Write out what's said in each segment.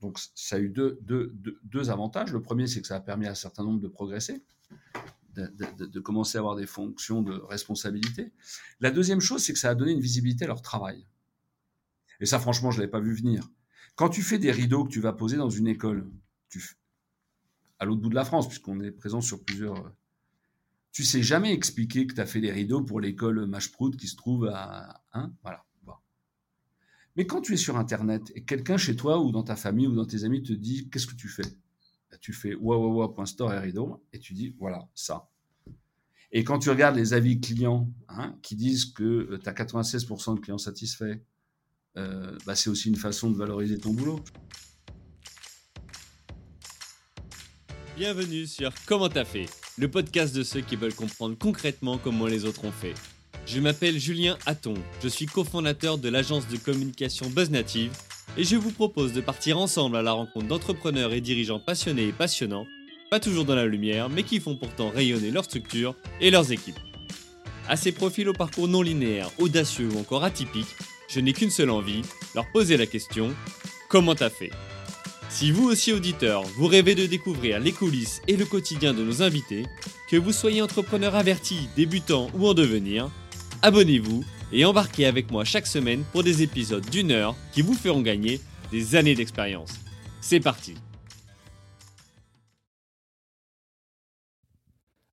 Donc, ça a eu deux avantages. Le premier, c'est que ça a permis à un certain nombre de progresser, de commencer à avoir des fonctions de responsabilité. La deuxième chose, c'est que ça a donné une visibilité à leur travail. Et ça, franchement, je ne l'avais pas vu venir. Quand tu fais des rideaux que tu vas poser dans une école, à l'autre bout de la France, puisqu'on est présent sur plusieurs... Tu ne sais jamais expliquer que tu as fait des rideaux pour l'école Macheprout qui se trouve à... Hein, voilà. Mais quand tu es sur Internet et quelqu'un chez toi ou dans ta famille ou dans tes amis te dit « Qu'est-ce que tu fais ?» Tu fais « www.store-et-rideau » et tu dis « Voilà, ça ». Et quand tu regardes les avis clients qui disent que tu as 96% de clients satisfaits, c'est aussi une façon de valoriser ton boulot. Bienvenue sur « Comment t'as fait ?», le podcast de ceux qui veulent comprendre concrètement comment les autres ont fait. Je m'appelle Julien Hatton, je suis cofondateur de l'agence de communication BuzzNative et je vous propose de partir ensemble à la rencontre d'entrepreneurs et dirigeants passionnés et passionnants, pas toujours dans la lumière, mais qui font pourtant rayonner leur structure et leurs équipes. À ces profils au parcours non linéaire, audacieux ou encore atypique, je n'ai qu'une seule envie, leur poser la question « Comment t'as fait ?» Si vous aussi auditeurs, vous rêvez de découvrir les coulisses et le quotidien de nos invités, que vous soyez entrepreneur averti, débutant ou en devenir, abonnez-vous et embarquez avec moi chaque semaine pour des épisodes d'une heure qui vous feront gagner des années d'expérience. C'est parti!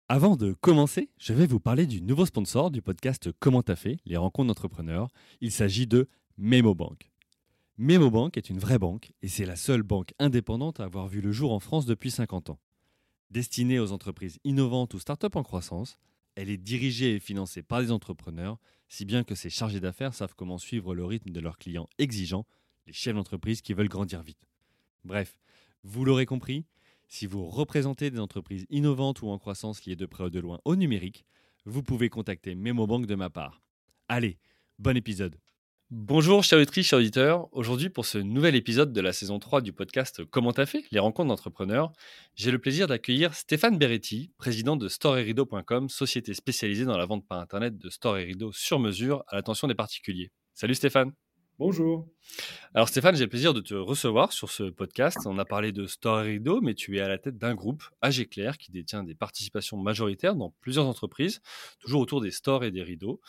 Avant de commencer, je vais vous parler du nouveau sponsor du podcast Comment t'as fait, les rencontres d'entrepreneurs. Il s'agit de MemoBank. MemoBank est une vraie banque et c'est la seule banque indépendante à avoir vu le jour en France depuis 50 ans. Destinée aux entreprises innovantes ou startups en croissance, elle est dirigée et financée par des entrepreneurs, si bien que ses chargés d'affaires savent comment suivre le rythme de leurs clients exigeants, les chefs d'entreprise qui veulent grandir vite. Bref, vous l'aurez compris, si vous représentez des entreprises innovantes ou en croissance liées de près ou de loin au numérique, vous pouvez contacter MemoBank de ma part. Allez, bon épisode. Bonjour chers auditrices, chers auditeurs. Aujourd'hui, pour ce nouvel épisode de la saison 3 du podcast Comment t'as fait, les rencontres d'entrepreneurs, j'ai le plaisir d'accueillir Stéphane Beretti, président de Store-et-Rideau.com, société spécialisée dans la vente par Internet de Store et Rideau sur mesure à l'attention des particuliers. Salut Stéphane. Bonjour. Alors Stéphane, j'ai le plaisir de te recevoir sur ce podcast. On a parlé de Store et Rideau, mais tu es à la tête d'un groupe, Agéclair, qui détient des participations majoritaires dans plusieurs entreprises, toujours autour des stores et des rideaux.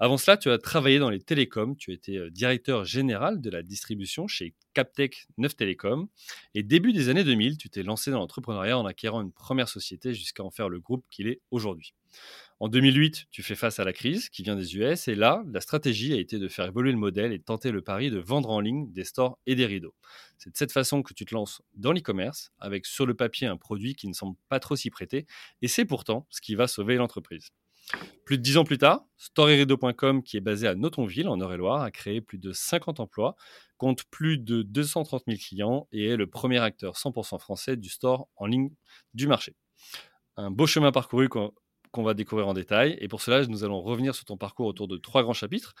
Avant cela, tu as travaillé dans les télécoms, tu étais directeur général de la distribution chez CapTech, Neuf Télécoms. Et début des années 2000, tu t'es lancé dans l'entrepreneuriat en acquérant une première société jusqu'à en faire le groupe qu'il est aujourd'hui. En 2008, tu fais face à la crise qui vient des US et là, la stratégie a été de faire évoluer le modèle et de tenter le pari de vendre en ligne des stores et des rideaux. C'est de cette façon que tu te lances dans l'e-commerce avec sur le papier un produit qui ne semble pas trop s'y prêter et c'est pourtant ce qui va sauver l'entreprise. Plus de 10 ans plus tard, Store-et-Rideau.com, qui est basé à Nortonville, en Eure-et-Loir, a créé plus de 50 emplois, compte plus de 230 000 clients et est le premier acteur 100% français du store en ligne du marché. Un beau chemin parcouru qu'on va découvrir en détail. Et pour cela, nous allons revenir sur ton parcours autour de 3 grands chapitres.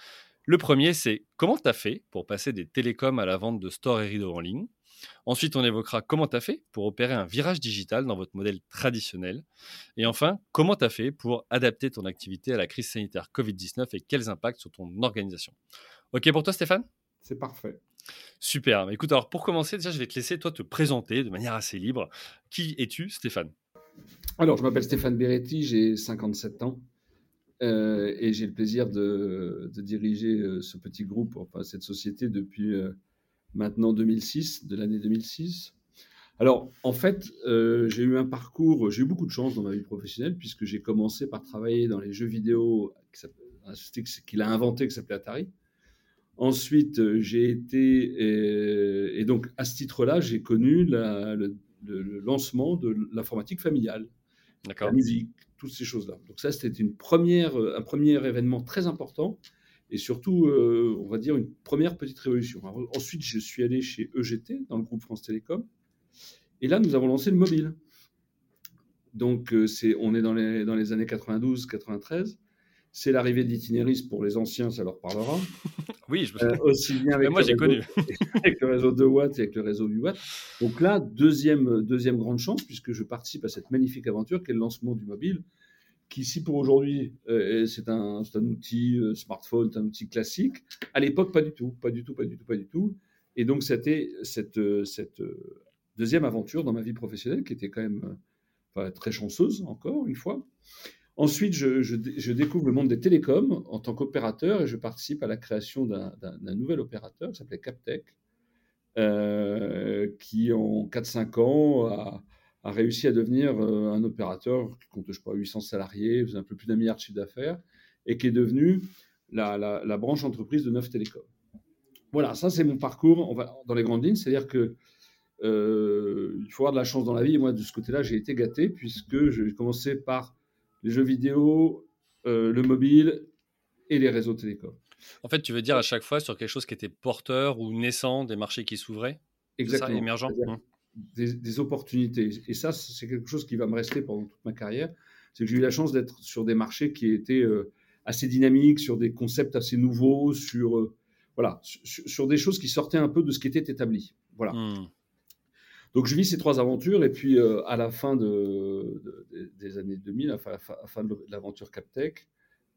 Le premier, c'est comment tu as fait pour passer des télécoms à la vente de stores et rideaux en ligne. Ensuite, on évoquera comment tu as fait pour opérer un virage digital dans votre modèle traditionnel. Et enfin, comment tu as fait pour adapter ton activité à la crise sanitaire Covid-19 et quels impacts sur ton organisation. OK pour toi, Stéphane ? C'est parfait. Super. Écoute, alors pour commencer, déjà, je vais te laisser toi te présenter de manière assez libre. Qui es-tu, Stéphane ? Alors, je m'appelle Stéphane Beretti, j'ai 57 ans et j'ai le plaisir de diriger ce petit groupe, enfin cette société depuis... maintenant 2006, de l'année 2006. Alors, en fait, j'ai eu beaucoup de chance dans ma vie professionnelle puisque j'ai commencé par travailler dans les jeux vidéo qu'il a inventé, qui s'appelait Atari. Ensuite, j'ai été... Et donc, à ce titre-là, j'ai connu le lancement de l'informatique familiale, d'accord, la musique, toutes ces choses-là. Donc ça, c'était un premier événement très important. Et surtout, on va dire, une première petite révolution. Alors, ensuite, je suis allé chez EGT, dans le groupe France Télécom. Et là, nous avons lancé le mobile. Donc, on est dans les années 92-93. C'est l'arrivée d'Itinéris, pour les anciens, ça leur parlera. Oui, je me souviens. Aussi bien avec moi, j'ai connu. Avec le réseau 2 watts et avec le réseau 8 watts. Donc là, deuxième grande chance, puisque je participe à cette magnifique aventure qu'est le lancement du mobile. Qui, si pour aujourd'hui, c'est un outil smartphone, c'est un outil classique, à l'époque, pas du tout. Et donc, c'était cette deuxième aventure dans ma vie professionnelle qui était quand même très chanceuse, encore une fois. Ensuite, je découvre le monde des télécoms en tant qu'opérateur et je participe à la création d'un nouvel opérateur qui s'appelait CapTech, qui en 4-5 ans a réussi à devenir un opérateur qui compte, je crois, 800 salariés, faisait un peu plus d'1 milliard de chiffre d'affaires et qui est devenu la branche entreprise de Neuf Télécoms. Voilà, ça c'est mon parcours dans les grandes lignes, c'est-à-dire que il faut avoir de la chance dans la vie. Et moi, de ce côté-là, j'ai été gâté puisque j'ai commencé par les jeux vidéo, le mobile et les réseaux télécoms. En fait, tu veux dire à chaque fois sur quelque chose qui était porteur ou naissant, des marchés qui s'ouvraient. Exactement. Émergents. Des opportunités. Et ça, c'est quelque chose qui va me rester pendant toute ma carrière. C'est que j'ai eu la chance d'être sur des marchés qui étaient assez dynamiques, sur des concepts assez nouveaux, sur des choses qui sortaient un peu de ce qui était établi. Voilà. Donc, je vis ces trois aventures et puis à la fin des années 2000, à la fin de l'aventure CapTech,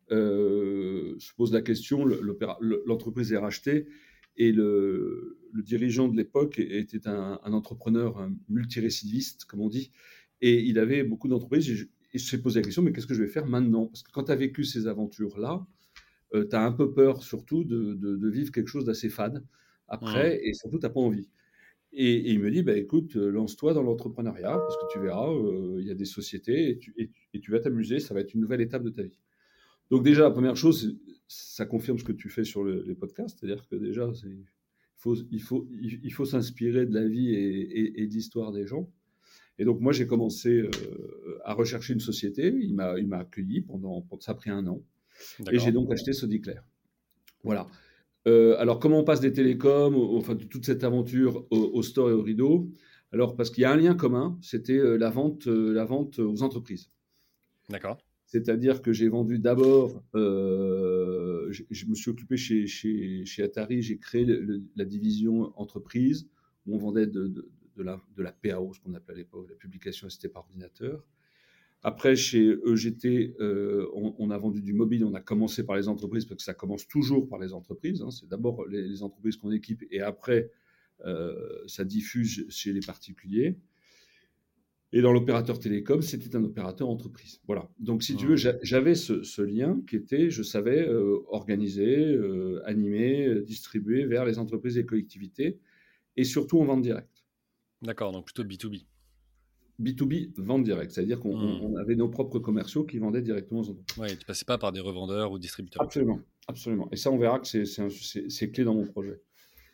se pose la question, l'entreprise est rachetée et le dirigeant de l'époque était un entrepreneur multirécidiviste, comme on dit, et il avait beaucoup d'entreprises et s'est posé la question, mais qu'est-ce que je vais faire maintenant? Parce que quand tu as vécu ces aventures-là, tu as un peu peur surtout de vivre quelque chose d'assez fade après et surtout tu n'as pas envie. Et il me dit, écoute, lance-toi dans l'entrepreneuriat, parce que tu verras, il y a des sociétés et tu vas t'amuser, ça va être une nouvelle étape de ta vie. Donc déjà, la première chose, ça confirme ce que tu fais sur les podcasts, c'est-à-dire que déjà, il faut s'inspirer de la vie et de l'histoire des gens. Et donc moi, j'ai commencé à rechercher une société, il m'a accueilli ça a pris 1 an, D'accord. Et j'ai donc acheté Agéclair. Voilà. Alors, comment on passe des télécoms, de toute cette aventure au Store et au Rideau? Alors, parce qu'il y a un lien commun, c'était la vente aux entreprises. D'accord. C'est-à-dire que j'ai vendu d'abord, je me suis occupé chez Atari, j'ai créé la division entreprise, où on vendait de la PAO, ce qu'on appelait à l'époque, la publication assistée par ordinateur. Après, chez EGT, on a vendu du mobile, on a commencé par les entreprises, parce que ça commence toujours par les entreprises. Hein. C'est d'abord les entreprises qu'on équipe, et après, ça diffuse chez les particuliers. Et dans l'opérateur télécom, c'était un opérateur entreprise. Voilà. Donc, si tu veux, j'avais ce lien qui était, je savais organiser, animer, distribuer vers les entreprises et les collectivités, et surtout en vente directe. D'accord, donc plutôt B2B. B2B, vente directe, c'est-à-dire qu'on avait nos propres commerciaux qui vendaient directement aux entreprises. Oui, tu ne passais pas par des revendeurs ou distributeurs. Absolument, absolument. Et ça, on verra que c'est clé dans mon projet.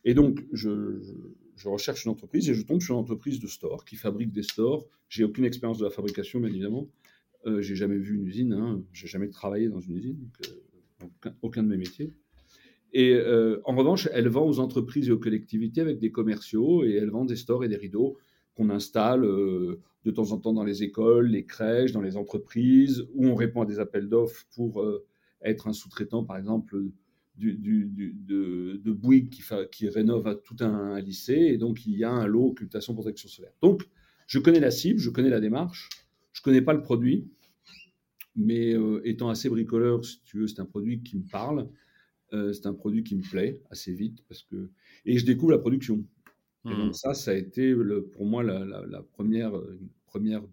Et donc, je recherche une entreprise et je tombe sur une entreprise de store qui fabrique des stores. J'ai aucune expérience de la fabrication, bien évidemment. J'ai jamais vu une usine, hein. J'ai jamais travaillé dans une usine, donc aucun de mes métiers. Et en revanche, elle vend aux entreprises et aux collectivités avec des commerciaux et elle vend des stores et des rideaux qu'on installe de temps en temps dans les écoles, les crèches, dans les entreprises, où on répond à des appels d'offres pour être un sous-traitant, par exemple, de Bouygues qui rénove tout un lycée. Et donc, il y a un lot occultation protection solaire. Donc, je connais la cible, je connais la démarche, je ne connais pas le produit, mais étant assez bricoleur, si tu veux, c'est un produit qui me parle, c'est un produit qui me plaît assez vite, et je découvre la production. Et donc ça a été pour moi la première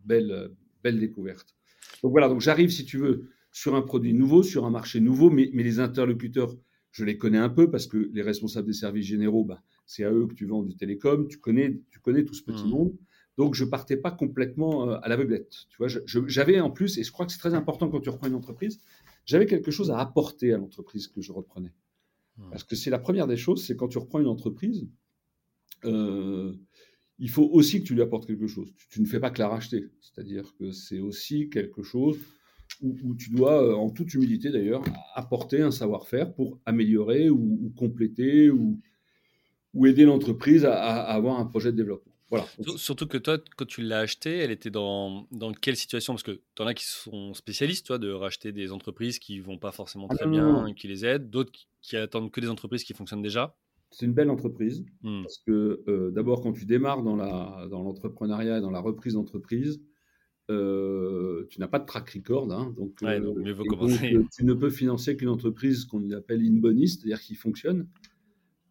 belle découverte. Donc voilà, donc j'arrive, si tu veux, sur un produit nouveau, sur un marché nouveau, mais les interlocuteurs, je les connais un peu parce que les responsables des services généraux, c'est à eux que tu vends du télécom, tu connais tout ce petit monde. Donc je partais pas complètement à l'aveuglette. Tu vois, j'avais en plus, et je crois que c'est très important quand tu reprends une entreprise, j'avais quelque chose à apporter à l'entreprise que je reprenais. Parce que c'est la première des choses, c'est quand tu reprends une entreprise, il faut aussi que tu lui apportes quelque chose. Tu ne fais pas que la racheter. C'est-à-dire que c'est aussi quelque chose où tu dois, en toute humilité d'ailleurs, apporter un savoir-faire pour améliorer ou compléter ou aider l'entreprise à avoir un projet de développement. Voilà. Surtout que toi, quand tu l'as achetée, elle était dans quelle situation? Parce que tu en as qui sont spécialistes, toi, de racheter des entreprises qui ne vont pas forcément très bien et qui les aident, d'autres qui attendent que des entreprises qui fonctionnent déjà. C'est une belle entreprise parce que d'abord, quand tu démarres dans l'entrepreneuriat et dans la reprise d'entreprise, tu n'as pas de track record, hein, donc tu ne peux financer qu'une entreprise qu'on appelle in bonis, c'est-à-dire qui fonctionne.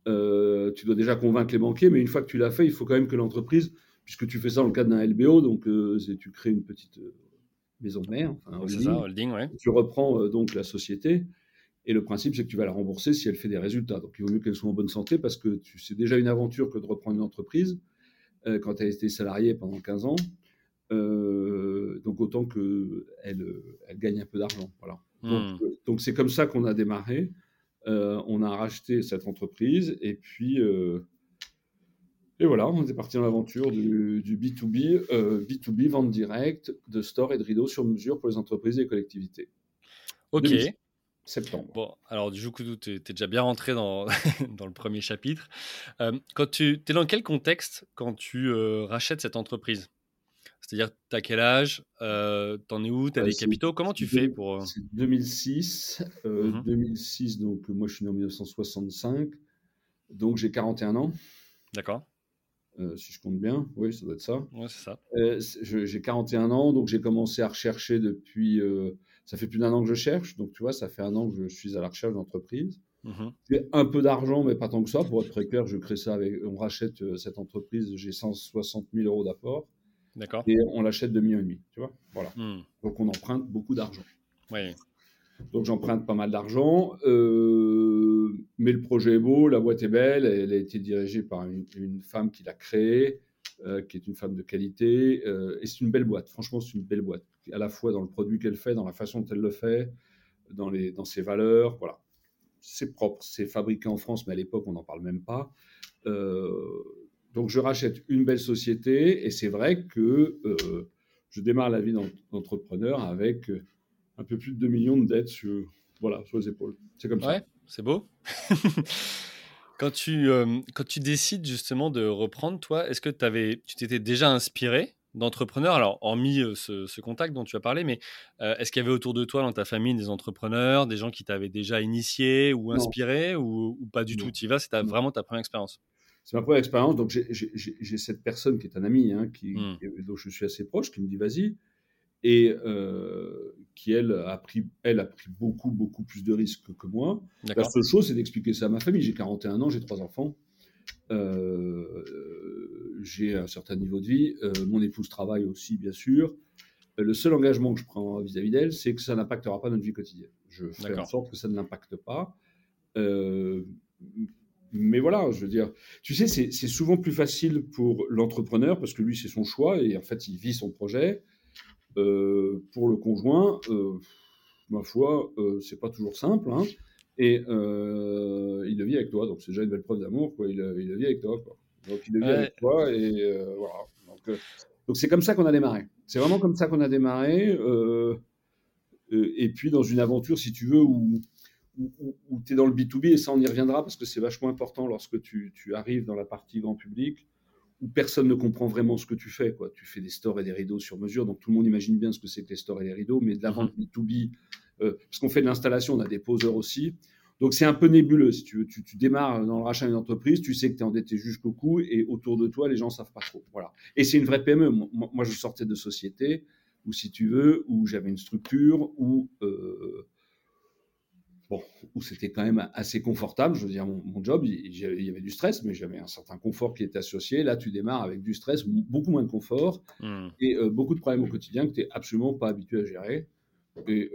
tu dois déjà convaincre les banquiers, mais une fois que tu l'as fait, il faut quand même que l'entreprise, puisque tu fais ça dans le cadre d'un LBO, donc tu crées une petite maison mère, un holding, ouais. Tu reprends donc la société, et le principe, c'est que tu vas la rembourser si elle fait des résultats. Donc, il vaut mieux qu'elle soit en bonne santé, parce que c'est déjà une aventure que de reprendre une entreprise quand tu as été salarié pendant 15 ans. Donc, autant qu'elle gagne un peu d'argent. Voilà. Donc, c'est comme ça qu'on a démarré. On a racheté cette entreprise et puis et voilà, on est parti dans l'aventure du B2B, vente directe, de store et de rideaux sur mesure pour les entreprises et les collectivités. Ok. 2000. Septembre. Bon, alors du coup, tu es déjà bien rentré dans le premier chapitre. Quand tu es dans quel contexte quand tu rachètes cette entreprise ? C'est-à-dire, tu as quel âge ? T'en es où ? Tu as des capitaux ? Comment tu fais pour... C'est 2006. 2006, donc moi je suis né en 1965. Donc j'ai 41 ans. D'accord. Si je compte bien. Oui, ça doit être ça. Oui, c'est ça. J'ai 41 ans, donc j'ai commencé à rechercher depuis... ça fait plus d'un an que je cherche, donc tu vois, ça fait un an que je suis à la recherche d'entreprise. J'ai un peu d'argent, mais pas tant que ça. Pour être très clair, je crée ça on rachète cette entreprise, j'ai 160 000 euros d'apport. D'accord. Et on l'achète 2,5 millions, tu vois. Voilà. Donc, on emprunte beaucoup d'argent. Oui. Donc, j'emprunte pas mal d'argent, mais le projet est beau, la boîte est belle, elle a été dirigée par une femme qui l'a créée, qui est une femme de qualité, et c'est une belle boîte. Franchement, c'est une belle boîte, à la fois dans le produit qu'elle fait, dans la façon dont elle le fait, dans ses valeurs, voilà. C'est propre, c'est fabriqué en France, mais à l'époque, on n'en parle même pas. Donc, je rachète une belle société et c'est vrai que je démarre la vie d'entrepreneur avec un peu plus de 2 millions de dettes sur les épaules. C'est comme ça. Ouais, c'est beau. Quand tu décides justement de reprendre, toi, est-ce que tu t'étais déjà inspiré d'entrepreneurs ? Alors, hormis ce contact dont tu as parlé, mais est-ce qu'il y avait autour de toi, dans ta famille, des entrepreneurs, des gens qui t'avaient déjà initié ou inspiré ou pas du tout ? Tu y vas, c'est vraiment ta première expérience ? C'est ma première expérience, donc j'ai cette personne qui est un ami, dont je suis assez proche, qui me dit vas-y, et qui elle a pris beaucoup, beaucoup plus de risques que moi. D'accord. La seule chose, c'est d'expliquer ça à ma famille. J'ai 41 ans, j'ai 3 enfants, j'ai un certain niveau de vie, mon épouse travaille aussi, bien sûr. Le seul engagement que je prends vis-à-vis d'elle, c'est que ça n'impactera pas notre vie quotidienne. Je fais en sorte que ça ne l'impacte pas. Mais voilà, je veux dire, tu sais, c'est souvent plus facile pour l'entrepreneur parce que lui, c'est son choix et en fait, il vit son projet. Pour le conjoint, ma foi, c'est pas toujours simple, hein, et il le vit avec toi, donc c'est déjà une belle preuve d'amour, quoi. Il le vit avec toi, quoi. Donc il le vit avec toi et voilà. Donc c'est comme ça qu'on a démarré. C'est vraiment comme ça qu'on a démarré. Et puis dans une aventure, si tu veux, où tu es dans le B2B, et ça on y reviendra parce que c'est vachement important lorsque tu arrives dans la partie grand public où personne ne comprend vraiment ce que tu fais, quoi. Tu fais des stores et des rideaux sur mesure, donc tout le monde imagine bien ce que c'est que les stores et les rideaux, mais de la vente B2B, parce qu'on fait de l'installation, on a des poseurs aussi, donc c'est un peu nébuleux, si tu veux. Tu démarres dans le rachat d'une entreprise, tu sais que tu es endetté jusqu'au cou, et autour de toi, les gens ne savent pas trop, voilà. Et c'est une vraie PME, moi je sortais de société, où si tu veux, où j'avais une structure, où c'était quand même assez confortable. Je veux dire, mon job, il y avait du stress, mais j'avais un certain confort qui était associé. Là, tu démarres avec du stress, beaucoup moins de confort et beaucoup de problèmes au quotidien que tu n'es absolument pas habitué à gérer et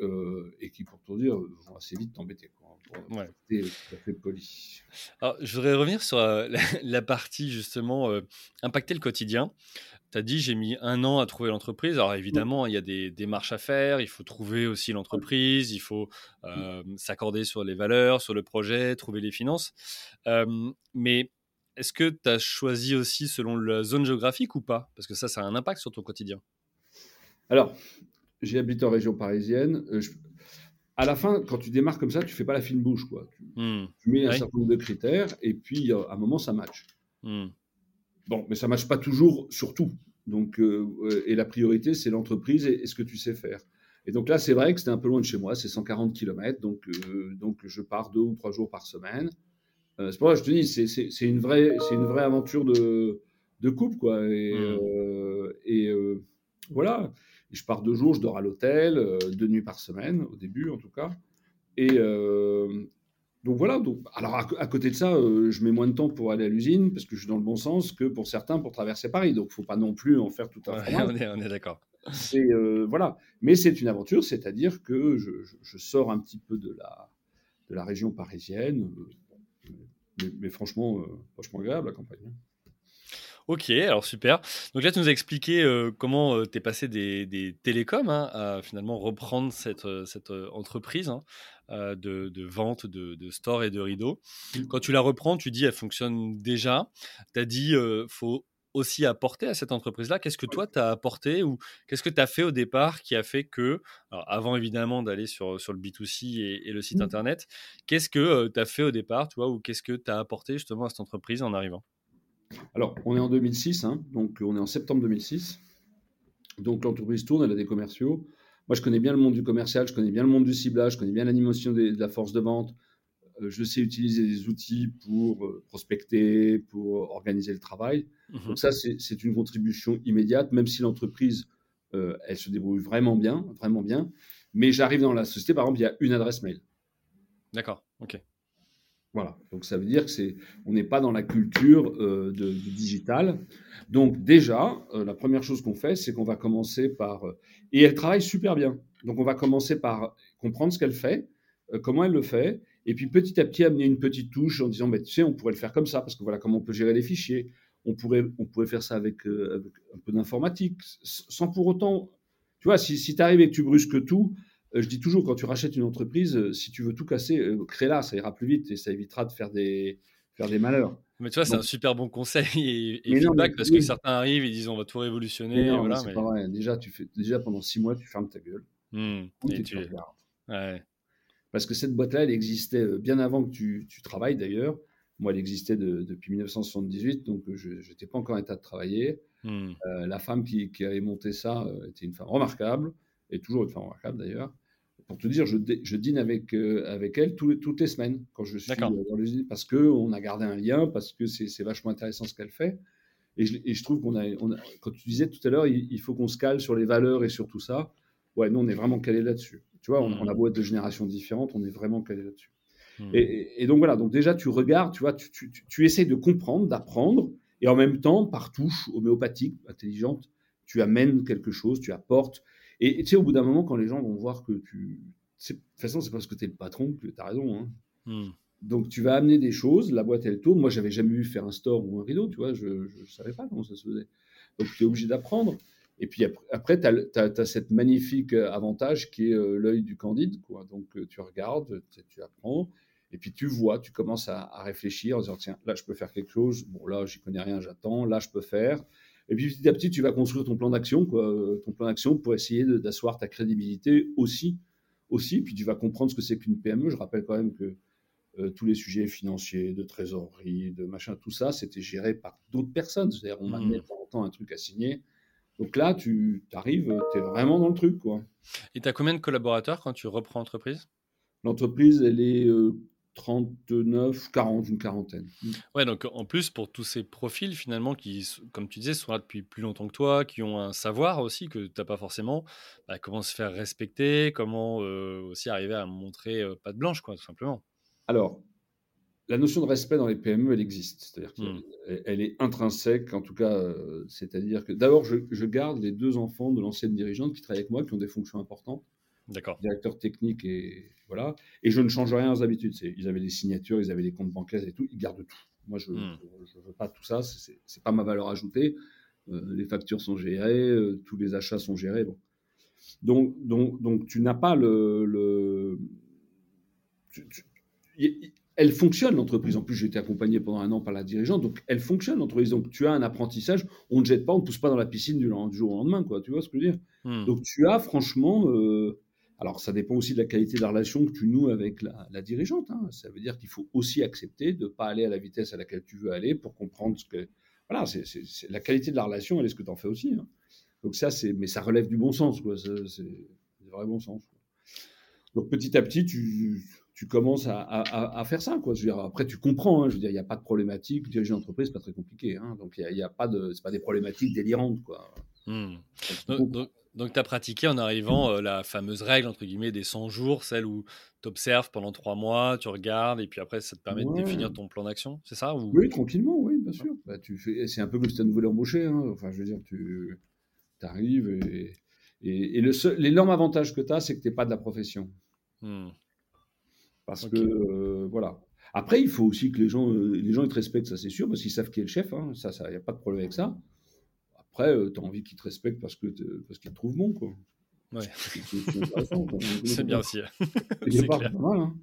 qui, pour te dire, vont assez vite t'embêter, quoi. Ouais. C'est tout à fait poli. Alors, je voudrais revenir sur la partie, justement, impacter le quotidien. Tu as dit, j'ai mis 1 an à trouver l'entreprise. Alors, évidemment, il y a des démarches à faire. Il faut trouver aussi l'entreprise. Il faut s'accorder sur les valeurs, sur le projet, trouver les finances. Mais est-ce que tu as choisi aussi selon la zone géographique ou pas ? Parce que ça a un impact sur ton quotidien. Alors, j'habite en région parisienne. À la fin, quand tu démarres comme ça, tu ne fais pas la fine bouche, quoi. Tu mets un certain nombre de critères et puis à un moment, ça matche. Bon, mais ça ne matche pas toujours sur tout. Donc, et la priorité, c'est l'entreprise et ce que tu sais faire. Et donc là, c'est vrai que c'était un peu loin de chez moi, c'est 140 km. Donc je pars 2 ou 3 jours par semaine. C'est pour ça que je te dis, c'est une vraie aventure de couple, quoi. Et voilà. Je pars 2 jours, je dors à l'hôtel, 2 nuits par semaine, au début en tout cas. Et, euh, Donc voilà, alors à côté de ça, je mets moins de temps pour aller à l'usine, parce que je suis dans le bon sens, que pour certains, pour traverser Paris. Donc il ne faut pas non plus en faire tout un fromage. On est d'accord. Voilà. Mais c'est une aventure, c'est-à-dire que je sors un petit peu de la région parisienne. Mais franchement agréable, la campagne. Ok, alors super. Donc là, tu nous as expliqué comment tu es passé des télécoms à finalement reprendre cette entreprise de vente de stores et de rideaux. Quand tu la reprends, tu dis elle fonctionne déjà. Tu as dit faut aussi apporter à cette entreprise-là. Qu'est-ce que toi, tu as apporté ou qu'est-ce que tu as fait au départ qui a fait que, alors avant évidemment d'aller sur le B2C et le site internet, qu'est-ce que tu as fait au départ, toi, ou qu'est-ce que tu as apporté justement à cette entreprise en arrivant? Alors, on est en 2006, donc on est en septembre 2006. Donc l'entreprise tourne, elle a des commerciaux. Moi, je connais bien le monde du commercial, je connais bien le monde du ciblage, je connais bien l'animation de la force de vente. Je sais utiliser des outils pour prospecter, pour organiser le travail. Donc ça, c'est une contribution immédiate, même si l'entreprise, elle se débrouille vraiment bien. Mais j'arrive dans la société, par exemple, il y a une adresse mail. D'accord, ok. Voilà, donc ça veut dire qu'on n'est pas dans la culture du digital. Donc déjà, la première chose qu'on fait, c'est qu'on va commencer par... et elle travaille super bien. Donc on va commencer par comprendre ce qu'elle fait, comment elle le fait, et puis petit à petit amener une petite touche en disant, tu sais, on pourrait le faire comme ça, parce que voilà comment on peut gérer les fichiers. On pourrait faire ça avec un peu d'informatique, sans pour autant... Tu vois, si tu arrives et que tu brusques tout... Je dis toujours, quand tu rachètes une entreprise, si tu veux tout casser, crée-la, ça ira plus vite et ça évitera de faire des malheurs. Mais tu vois, c'est un super bon conseil et feedback parce que certains arrivent et disent on va tout révolutionner. Mais non, voilà, c'est pas vrai. Déjà, pendant 6 mois, tu fermes ta gueule. Et tu regardes. Ouais. Parce que cette boîte-là, elle existait bien avant que tu travailles d'ailleurs. Moi, elle existait depuis 1978, donc je n'étais pas encore en état de travailler. La femme qui avait monté ça était une femme remarquable et toujours une femme remarquable d'ailleurs. Pour te dire, je dîne avec elle toutes les semaines quand je suis dans l'usine parce qu'on a gardé un lien, parce que c'est vachement intéressant ce qu'elle fait. Et je trouve qu'on a, quand tu disais tout à l'heure, il faut qu'on se cale sur les valeurs et sur tout ça. Ouais, nous, on est vraiment calé là-dessus. Tu vois, on a beau être de générations différentes, on est vraiment calé là-dessus. Et donc voilà, donc déjà, tu regardes, tu vois, tu essayes de comprendre, d'apprendre, et en même temps, par touche homéopathique, intelligente, tu amènes quelque chose, tu apportes. Et tu sais, au bout d'un moment, quand les gens vont voir que de toute façon, c'est parce que tu es le patron que tu as raison. Donc, tu vas amener des choses. La boîte, elle tourne. Moi, je n'avais jamais vu faire un store ou un rideau. Tu vois, je ne savais pas comment ça se faisait. Donc, tu es obligé d'apprendre. Et puis, après, tu as cette magnifique avantage qui est l'œil du candide, quoi. Donc, tu regardes, tu apprends. Et puis, tu vois, tu commences à réfléchir en disant, tiens, là, je peux faire quelque chose. Bon, là, je n'y connais rien, j'attends. Là, je peux faire. Et puis, petit à petit, tu vas construire ton plan d'action, pour essayer d'asseoir ta crédibilité aussi. Puis, tu vas comprendre ce que c'est qu'une PME. Je rappelle quand même que tous les sujets financiers, de trésorerie, de machin, tout ça, c'était géré par d'autres personnes. C'est-à-dire, on amenait de temps en temps un truc à signer. Donc là, tu arrives, tu es vraiment dans le truc, quoi. Et tu as combien de collaborateurs quand tu reprends l'entreprise ? L'entreprise, elle est... 39, 40, une quarantaine. Ouais, donc en plus, pour tous ces profils finalement qui, comme tu disais, sont là depuis plus longtemps que toi, qui ont un savoir aussi que tu n'as pas forcément, comment se faire respecter, comment aussi arriver à montrer patte blanche, quoi, tout simplement. Alors, la notion de respect dans les PME, elle existe. C'est-à-dire qu'elle est intrinsèque, en tout cas, c'est-à-dire que d'abord, je garde les 2 enfants de l'ancienne dirigeante qui travaillent avec moi, qui ont des fonctions importantes. D'accord. Directeur technique et voilà. Et je ne change rien aux habitudes. Ils avaient les signatures, ils avaient les comptes bancaires et tout. Ils gardent tout. Moi, je ne veux pas tout ça. C'est pas ma valeur ajoutée. Les factures sont gérées, tous les achats sont gérés. Bon. Donc tu n'as pas elle fonctionne l'entreprise. En plus, j'ai été accompagné pendant 1 an par la dirigeante. Donc elle fonctionne l'entreprise. Donc tu as un apprentissage. On ne jette pas, on ne pousse pas dans la piscine du jour au lendemain, quoi. Tu vois ce que je veux dire ? Donc tu as franchement. Alors, ça dépend aussi de la qualité de la relation que tu noues avec la dirigeante. Ça veut dire qu'il faut aussi accepter de ne pas aller à la vitesse à laquelle tu veux aller pour comprendre ce que... Voilà, c'est la qualité de la relation, elle est ce que tu en fais aussi. Donc ça, mais ça relève du bon sens, quoi. C'est du vrai bon sens, quoi. Donc, petit à petit, tu commences à faire ça, quoi. Je veux dire, après, tu comprends. Je veux dire, il n'y a pas de problématique. Diriger une entreprise, ce n'est pas très compliqué. Donc, il y a pas de... Ce n'est pas des problématiques délirantes, quoi. Donc, tu as pratiqué en arrivant la fameuse règle, entre guillemets, des 100 jours, celle où tu observes pendant 3 mois, tu regardes, et puis après, ça te permet de définir ton plan d'action, c'est ça ou... Oui, tranquillement, oui, bien sûr. Bah, tu fais... C'est un peu comme si tu as un nouvel embauché. Hein. Enfin, je veux dire, tu arrives et l'énorme avantage que tu as, c'est que tu n'es pas de la profession. Parce que, voilà. Après, il faut aussi que les gens ils te respectent, ça c'est sûr, parce qu'ils savent qui est le chef, hein. Ça, il n'y a pas de problème avec ça. Après, tu as envie qu'ils te respectent parce qu'ils te trouvent bon, quoi. Ouais. C'est bien aussi. C'est clair. Mal, hein.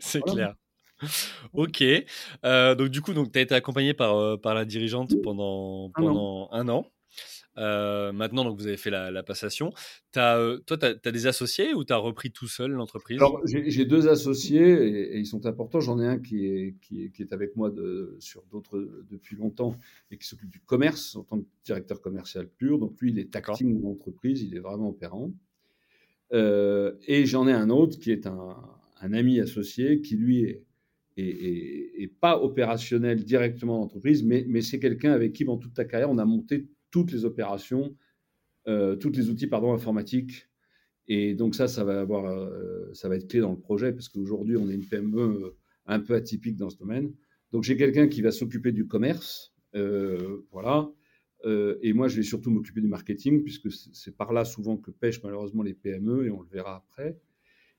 C'est voilà. Clair. Ok. Donc, du coup, tu as été accompagné par la dirigeante pendant un an. Maintenant, donc, vous avez fait la passation. Toi, tu as des associés ou tu as repris tout seul l'entreprise ? Alors, j'ai 2 associés et ils sont importants. J'en ai un qui est avec moi sur d'autres depuis longtemps et qui s'occupe du commerce en tant que directeur commercial pur. Donc, lui, il est tactile de l'entreprise, il est vraiment opérant. Et j'en ai un autre qui est un ami associé qui, lui, est pas opérationnel directement dans l'entreprise, mais c'est quelqu'un avec qui, dans toute ta carrière, on a monté toutes les opérations, tous les outils informatiques. Et donc ça va être clé dans le projet parce qu'aujourd'hui, on est une PME un peu atypique dans ce domaine. Donc, j'ai quelqu'un qui va s'occuper du commerce. Voilà. Et moi, je vais surtout m'occuper du marketing puisque c'est par là souvent que pêchent malheureusement les PME et on le verra après.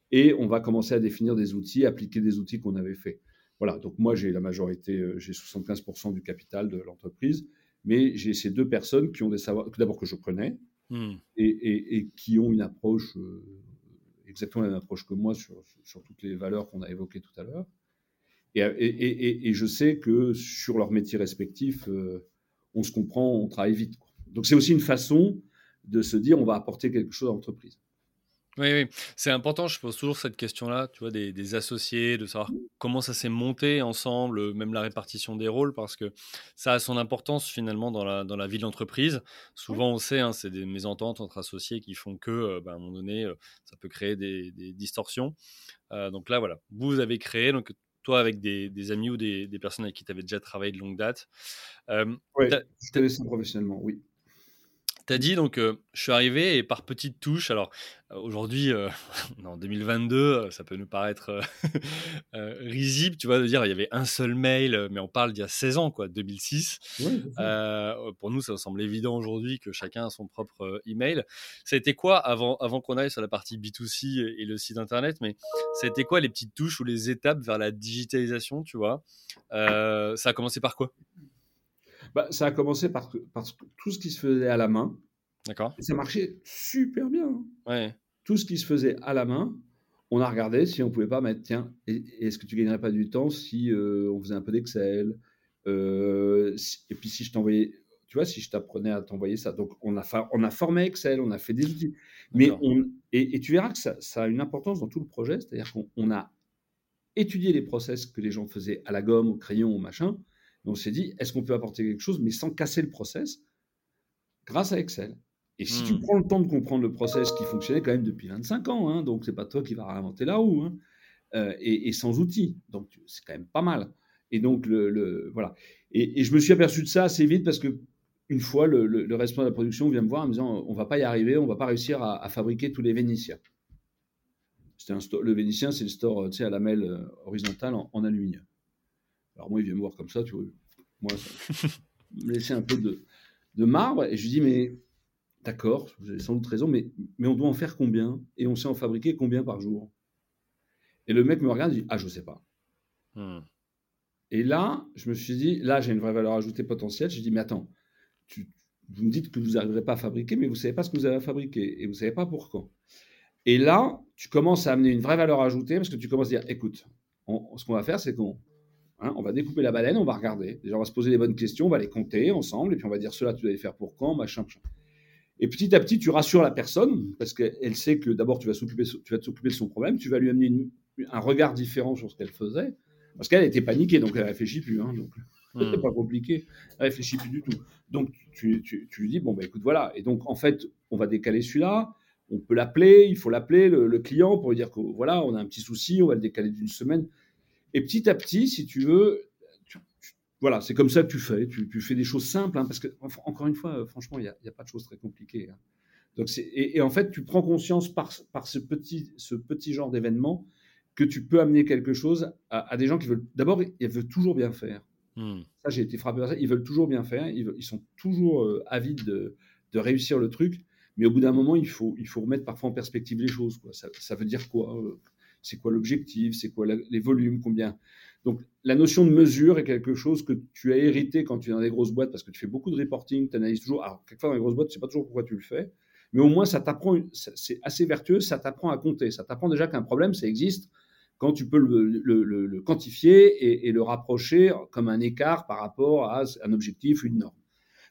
Et on va commencer à définir des outils, appliquer des outils qu'on avait faits. Voilà. Donc, moi, j'ai la majorité, j'ai 75% du capital de l'entreprise. Mais j'ai ces 2 personnes qui ont des savoirs, d'abord que je connais, et qui ont une approche, exactement la même approche que moi sur toutes les valeurs qu'on a évoquées tout à l'heure. Et je sais que sur leurs métiers respectifs, on se comprend, on travaille vite, quoi. Donc, c'est aussi une façon de se dire on va apporter quelque chose à l'entreprise. Oui, c'est important, je pose toujours cette question-là, tu vois, des associés, de savoir comment ça s'est monté ensemble, même la répartition des rôles, parce que ça a son importance finalement dans la vie de l'entreprise. Souvent, on sait, hein, c'est des mésententes entre associés qui font que, à un moment donné, ça peut créer des distorsions. Donc là, voilà, vous avez créé, donc toi avec des amis ou des personnes avec qui tu avais déjà travaillé de longue date. Oui, je connais ça professionnellement, oui. Tu as dit, donc, je suis arrivé et par petites touches, alors aujourd'hui, en 2022, ça peut nous paraître risible, tu vois, de dire il y avait un seul mail, mais on parle d'il y a 16 ans, quoi, 2006. Ouais, pour nous, ça semble évident aujourd'hui que chacun a son propre email. Ça a été quoi, avant qu'on aille sur la partie B2C et le site internet, mais ça a été quoi les petites touches ou les étapes vers la digitalisation, tu vois ? Ça a commencé par quoi ? Bah, ça a commencé parce que tout ce qui se faisait à la main, d'accord. Ça marchait super bien. Ouais. Tout ce qui se faisait à la main, on a regardé si on pouvait pas mettre, tiens, est-ce que tu gagnerais pas du temps si on faisait un peu d'Excel et puis si je t'envoyais, tu vois, si je t'apprenais à t'envoyer ça. Donc, on a formé Excel, on a fait des outils. Mais et tu verras que ça a une importance dans tout le projet, c'est-à-dire qu'on a étudié les process que les gens faisaient à la gomme, au crayon, au machin. On s'est dit, est-ce qu'on peut apporter quelque chose, mais sans casser le process, grâce à Excel. Et si tu prends le temps de comprendre le process qui fonctionnait quand même depuis 25 ans, hein, donc ce n'est pas toi qui vas réinventer la roue, hein, et sans outils, donc c'est quand même pas mal. Et donc, voilà. Et je me suis aperçu de ça assez vite parce qu'une fois, le responsable de la production vient me voir en me disant, on ne va pas y arriver, on ne va pas réussir à fabriquer tous les Vénitiens. Le Vénitien, c'est le store, tu sais, à lamelle horizontale en aluminium. Alors moi, il vient me voir comme ça, tu vois, moi, ça me laissait un peu de marbre, et je lui dis, mais d'accord, vous avez sans doute raison, mais on doit en faire combien ? Et on sait en fabriquer combien par jour ? Et le mec me regarde et dit, je sais pas. Et là, je me suis dit, là, j'ai une vraie valeur ajoutée potentielle, je lui dis, mais attends, vous me dites que vous n'arriverez pas à fabriquer, mais vous ne savez pas ce que vous avez à fabriquer, et vous ne savez pas pour quand. Et là, tu commences à amener une vraie valeur ajoutée, parce que tu commences à dire, écoute, ce qu'on va faire, c'est qu'on... on va découper la baleine, on va regarder. Déjà, on va se poser les bonnes questions, on va les compter ensemble, et puis on va dire, cela, tu vas les faire pour quand, machin. Et petit à petit, tu rassures la personne, parce qu'elle sait que d'abord, tu vas t'occuper de son problème, tu vas lui amener un regard différent sur ce qu'elle faisait, parce qu'elle était paniquée, donc elle ne réfléchit plus. Hein, donc, c'est pas compliqué, elle ne réfléchit plus du tout. Donc, tu lui dis, bon, écoute, voilà. Et donc, en fait, on va décaler celui-là, on peut l'appeler, il faut l'appeler, le client, pour lui dire que, voilà, on a un petit souci, on va le décaler d'1 semaine. Et petit à petit, si tu veux, Voilà, c'est comme ça que tu fais. Tu fais des choses simples, hein, parce que, encore une fois, franchement, il n'y a pas de choses très compliquées. Hein. Donc c'est, et en fait, tu prends conscience par ce petit genre d'événement que tu peux amener quelque chose à des gens qui veulent... D'abord, ils veulent toujours bien faire. Ça, j'ai été frappé par ça. Ils veulent toujours bien faire. Ils sont toujours avides de réussir le truc. Mais au bout d'un moment, il faut remettre parfois en perspective les choses. Quoi. Ça veut dire quoi ? C'est quoi l'objectif ? C'est quoi les volumes ? Combien ? Donc, la notion de mesure est quelque chose que tu as hérité quand tu es dans des grosses boîtes, parce que tu fais beaucoup de reporting, tu analyses toujours. Alors, quelquefois, dans les grosses boîtes, tu ne sais pas toujours pourquoi tu le fais. Mais au moins, ça t'apprend, c'est assez vertueux, ça t'apprend à compter. Ça t'apprend déjà qu'un problème, ça existe quand tu peux le quantifier et le rapprocher comme un écart par rapport à un objectif, une norme.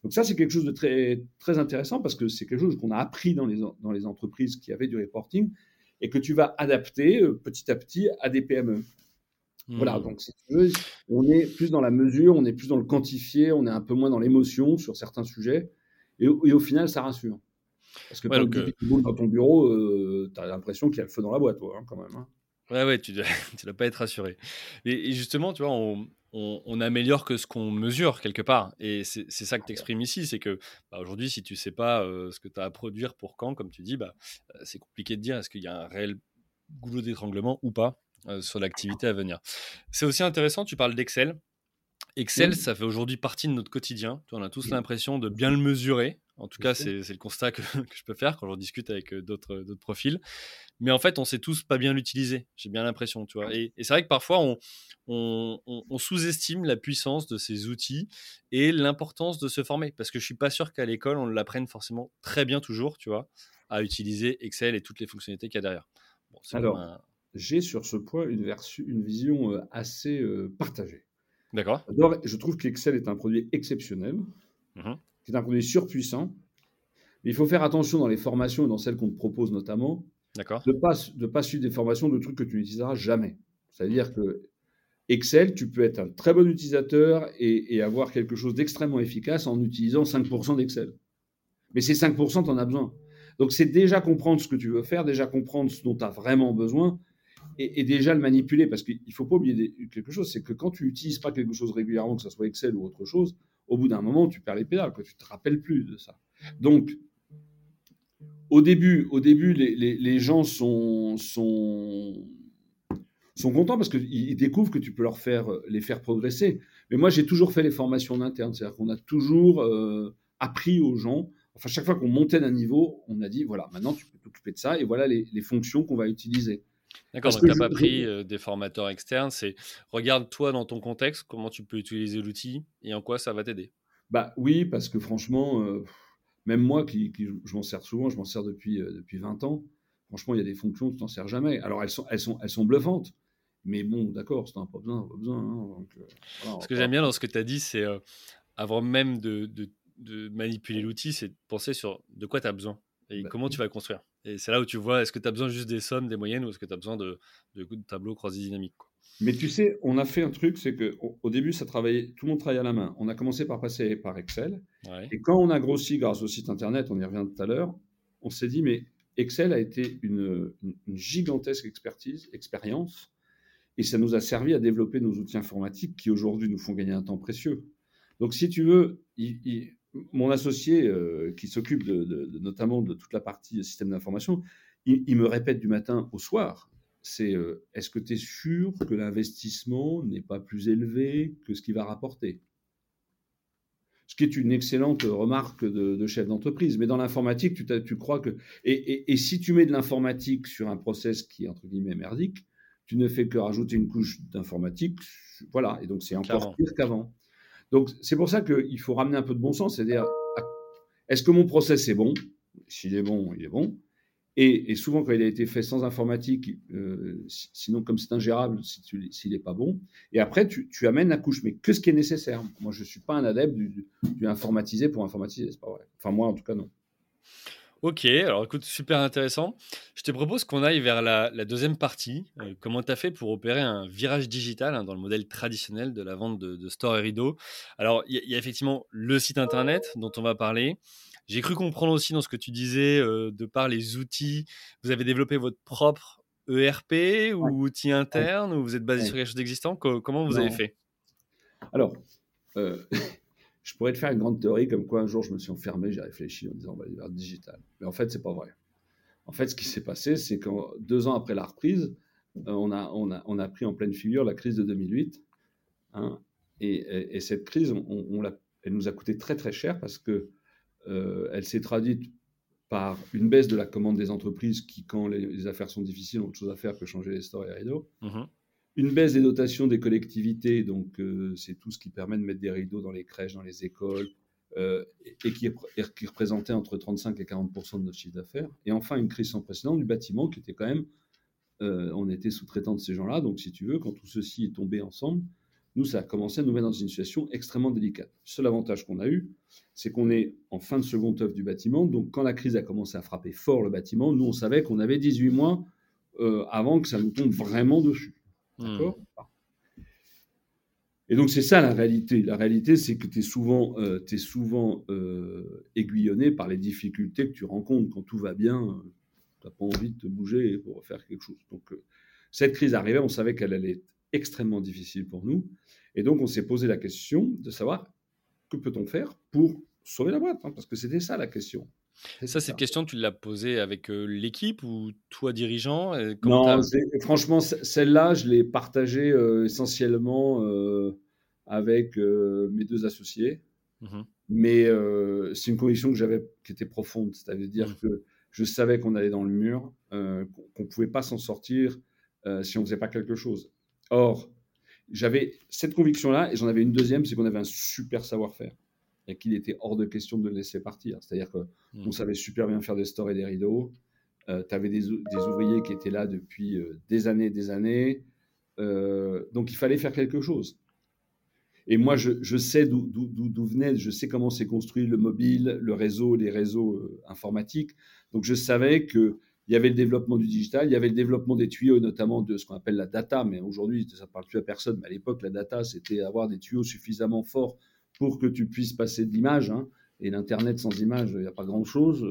Donc ça, c'est quelque chose de très, très intéressant, parce que c'est quelque chose qu'on a appris dans les entreprises qui avaient du reporting et que tu vas adapter petit à petit à des PME. Voilà, donc si tu veux, on est plus dans la mesure, on est plus dans le quantifié, on est un peu moins dans l'émotion sur certains sujets, et au final, ça rassure. Parce que quand tu boules dans ton bureau, tu as l'impression qu'il y a le feu dans la boîte, toi, hein, quand même. Hein. Ouais, tu dois pas être rassuré. Et justement, tu vois, on améliore que ce qu'on mesure quelque part. Et c'est ça que tu exprimes ici, c'est que aujourd'hui, si tu sais pas ce que tu as à produire pour quand, comme tu dis, c'est compliqué de dire est-ce qu'il y a un réel goulot d'étranglement ou pas sur l'activité à venir. C'est aussi intéressant, tu parles d'Excel. Excel, ça fait aujourd'hui partie de notre quotidien. On a tous l'impression de bien le mesurer. En tout cas, c'est le constat que je peux faire quand j'en discute avec d'autres profils. Mais en fait, on ne sait tous pas bien l'utiliser. J'ai bien l'impression, tu vois. Et c'est vrai que parfois, on sous-estime la puissance de ces outils et l'importance de se former. Parce que je ne suis pas sûr qu'à l'école, on l'apprenne forcément très bien toujours, tu vois, à utiliser Excel et toutes les fonctionnalités qu'il y a derrière. Bon, j'ai sur ce point une vision assez partagée. D'accord. Alors, je trouve qu'Excel est un produit exceptionnel. C'est un produit surpuissant. Mais il faut faire attention dans les formations et dans celles qu'on te propose notamment, de ne pas suivre des formations de trucs que tu n'utiliseras jamais. C'est-à-dire que Excel, tu peux être un très bon utilisateur et avoir quelque chose d'extrêmement efficace en utilisant 5% d'Excel. Mais ces 5%, tu en as besoin. Donc, c'est déjà comprendre ce que tu veux faire, déjà comprendre ce dont tu as vraiment besoin et déjà le manipuler. Parce qu'il ne faut pas oublier quelque chose, c'est que quand tu n'utilises pas quelque chose régulièrement, que ce soit Excel ou autre chose, au bout d'un moment, tu perds les pédales, quoi. Tu ne te rappelles plus de ça. Donc, au début les gens sont contents parce qu'ils découvrent que tu peux les faire progresser. Mais moi, j'ai toujours fait les formations en interne. C'est-à-dire qu'on a toujours appris aux gens. Enfin, chaque fois qu'on montait d'un niveau, on a dit, voilà, maintenant, tu peux t'occuper de ça et voilà les fonctions qu'on va utiliser. D'accord, parce donc tu n'as pas pris des formateurs externes, c'est regarde-toi dans ton contexte, comment tu peux utiliser l'outil et en quoi ça va t'aider. Bah oui, parce que franchement, même moi qui je m'en sers souvent, je m'en sers depuis 20 ans, franchement il y a des fonctions que tu t'en sers jamais. Alors elles sont bluffantes, mais bon d'accord, si tu n'en as pas besoin. Hein, donc, ce que j'aime bien dans ce que tu as dit, c'est avant même de manipuler l'outil, c'est de penser sur de quoi tu as besoin et comment tu vas le construire. Et c'est là où tu vois, est-ce que tu as besoin juste des sommes, des moyennes, ou est-ce que tu as besoin de tableaux croisés dynamiques, quoi. Mais tu sais, on a fait un truc, c'est qu'au début, tout le monde travaillait à la main. On a commencé par passer par Excel. Ouais. Et quand on a grossi grâce au site Internet, on y revient tout à l'heure, on s'est dit, mais Excel a été une gigantesque expérience, et ça nous a servi à développer nos outils informatiques qui aujourd'hui nous font gagner un temps précieux. Donc si tu veux... Mon associé qui s'occupe notamment de toute la partie système d'information, il me répète du matin au soir, c'est est-ce que tu es sûr que l'investissement n'est pas plus élevé que ce qu'il va rapporter ? Ce qui est une excellente remarque de chef d'entreprise. Mais dans l'informatique, tu crois que... Et si tu mets de l'informatique sur un process qui est entre guillemets merdique, tu ne fais que rajouter une couche d'informatique. Voilà, et donc c'est encore pire qu'avant. Donc, c'est pour ça qu'il faut ramener un peu de bon sens, c'est-à-dire, est-ce que mon process est bon ? S'il est bon, il est bon. Et souvent, quand il a été fait sans informatique, sinon, comme c'est ingérable, s'il n'est pas bon. Et après, tu amènes la couche, mais que ce qui est nécessaire. Moi, je ne suis pas un adepte du informatiser pour informatiser, c'est pas vrai. Enfin, moi, en tout cas, non. Ok, alors écoute, super intéressant. Je te propose qu'on aille vers la deuxième partie. Comment tu as fait pour opérer un virage digital dans le modèle traditionnel de la vente de Store-et-Rideau ? Alors, il y a effectivement le site internet dont on va parler. J'ai cru comprendre aussi dans ce que tu disais, de par les outils, vous avez développé votre propre ERP ou outil interne, ou vous êtes basé sur quelque chose d'existant ? Comment vous avez fait ? Alors, Je pourrais te faire une grande théorie comme quoi un jour je me suis enfermé, j'ai réfléchi en disant on va aller vers le digital. Mais en fait, c'est pas vrai. En fait, ce qui s'est passé, c'est que 2 ans après la reprise, on a pris en pleine figure la crise de 2008. Hein, et cette crise, elle nous a coûté très très cher parce que elle s'est traduite par une baisse de la commande des entreprises qui, quand les affaires sont difficiles, ont autre chose à faire que changer les stores et rideaux. Mmh. Une baisse des dotations des collectivités, donc c'est tout ce qui permet de mettre des rideaux dans les crèches, dans les écoles, et qui représentait entre 35 et 40% de notre chiffre d'affaires. Et enfin, une crise sans précédent du bâtiment qui était quand même... on était sous-traitant de ces gens-là, donc si tu veux, quand tout ceci est tombé ensemble, nous, ça a commencé à nous mettre dans une situation extrêmement délicate. Le seul avantage qu'on a eu, c'est qu'on est en fin de seconde œuvre du bâtiment, donc quand la crise a commencé à frapper fort le bâtiment, nous, on savait qu'on avait 18 mois avant que ça nous tombe vraiment dessus. D'accord ? Et donc, c'est ça la réalité. La réalité, c'est que tu es souvent aiguillonné par les difficultés que tu rencontres. Quand tout va bien, tu n'as pas envie de te bouger pour faire quelque chose. Donc, cette crise arrivait, on savait qu'elle allait être extrêmement difficile pour nous. Et donc, on s'est posé la question de savoir que peut-on faire pour sauver la boîte, hein, parce que c'était ça la question. Et ça, cette question, tu l'as posée avec l'équipe ou toi, dirigeant? Non, franchement, celle-là, je l'ai partagée essentiellement avec mes 2 associés. Mm-hmm. Mais c'est une conviction que j'avais qui était profonde. C'est-à-dire que je savais qu'on allait dans le mur, qu'on ne pouvait pas s'en sortir si on ne faisait pas quelque chose. Or, j'avais cette conviction-là et j'en avais une deuxième, c'est qu'on avait un super savoir-faire. Et qu'il était hors de question de le laisser partir. C'est-à-dire qu'on savait super bien faire des stores et des rideaux. Tu avais des ouvriers qui étaient là depuis des années et des années. Donc, il fallait faire quelque chose. Et moi, je sais d'où venait, je sais comment s'est construit le mobile, le réseau, les réseaux informatiques. Donc, je savais qu'il y avait le développement du digital, il y avait le développement des tuyaux, notamment de ce qu'on appelle la data. Mais aujourd'hui, ça ne parle plus à personne. Mais à l'époque, la data, c'était avoir des tuyaux suffisamment forts pour que tu puisses passer de l'image, hein, et l'Internet sans image, il n'y a pas grand-chose,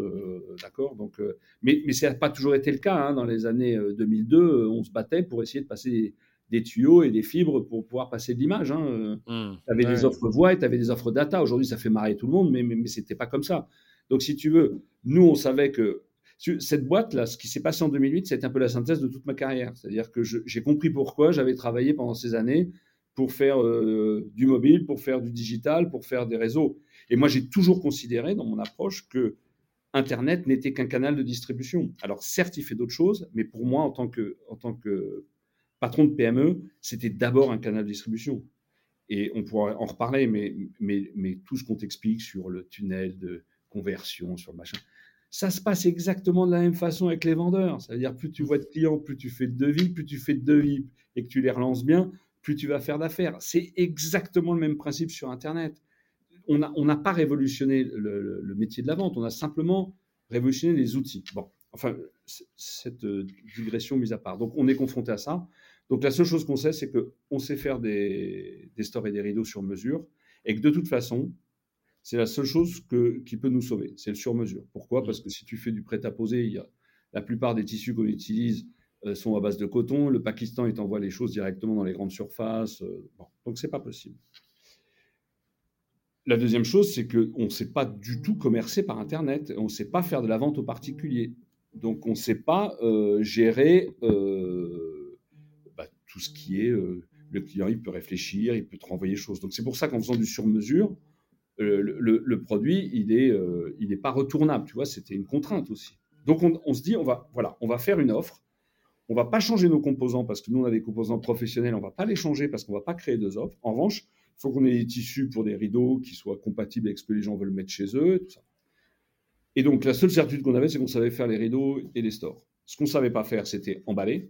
d'accord. Donc, mais ça n'a pas toujours été le cas. Hein, dans les années 2002, on se battait pour essayer de passer des tuyaux et des fibres pour pouvoir passer de l'image. Hein. Tu avais des offres voix et tu avais des offres data. Aujourd'hui, ça fait marrer tout le monde, mais ce n'était pas comme ça. Donc, si tu veux, nous, on savait que cette boîte-là, ce qui s'est passé en 2008, c'était un peu la synthèse de toute ma carrière. C'est-à-dire que j'ai compris pourquoi j'avais travaillé pendant ces années pour faire du mobile, pour faire du digital, pour faire des réseaux. Et moi, j'ai toujours considéré dans mon approche que Internet n'était qu'un canal de distribution. Alors certes, il fait d'autres choses, mais pour moi, en tant que patron de PME, c'était d'abord un canal de distribution. Et on pourra en reparler, mais tout ce qu'on t'explique sur le tunnel de conversion, sur le machin, ça se passe exactement de la même façon avec les vendeurs. C'est-à-dire, plus tu vois de clients, plus tu fais de devis, et que tu les relances bien, plus tu vas faire d'affaires. C'est exactement le même principe sur Internet. On n'a pas révolutionné le métier de la vente, on a simplement révolutionné les outils. Bon, enfin, cette digression mise à part. Donc, on est confronté à ça. Donc, la seule chose qu'on sait, c'est qu'on sait faire des stores et des rideaux sur mesure et que de toute façon, c'est la seule chose qui peut nous sauver, c'est le sur mesure. Pourquoi ? Parce que si tu fais du prêt-à-poser, la plupart des tissus qu'on utilise sont à base de coton. Le Pakistan, il t'envoie les choses directement dans les grandes surfaces. Bon, donc, ce n'est pas possible. La deuxième chose, c'est qu'on ne sait pas du tout commercer par Internet. On ne sait pas faire de la vente aux particuliers. Donc, on ne sait pas gérer tout ce qui est... le client, il peut réfléchir, il peut te renvoyer des choses. Donc, c'est pour ça qu'en faisant du sur-mesure, le produit, il n'est pas retournable. Tu vois, c'était une contrainte aussi. Donc, on se dit, on va faire une offre. On ne va pas changer nos composants parce que nous, on a des composants professionnels. On ne va pas les changer parce qu'on ne va pas créer 2 offres. En revanche, il faut qu'on ait des tissus pour des rideaux qui soient compatibles avec ce que les gens veulent mettre chez eux. Et tout ça. Et donc, la seule certitude qu'on avait, c'est qu'on savait faire les rideaux et les stores. Ce qu'on ne savait pas faire, c'était emballer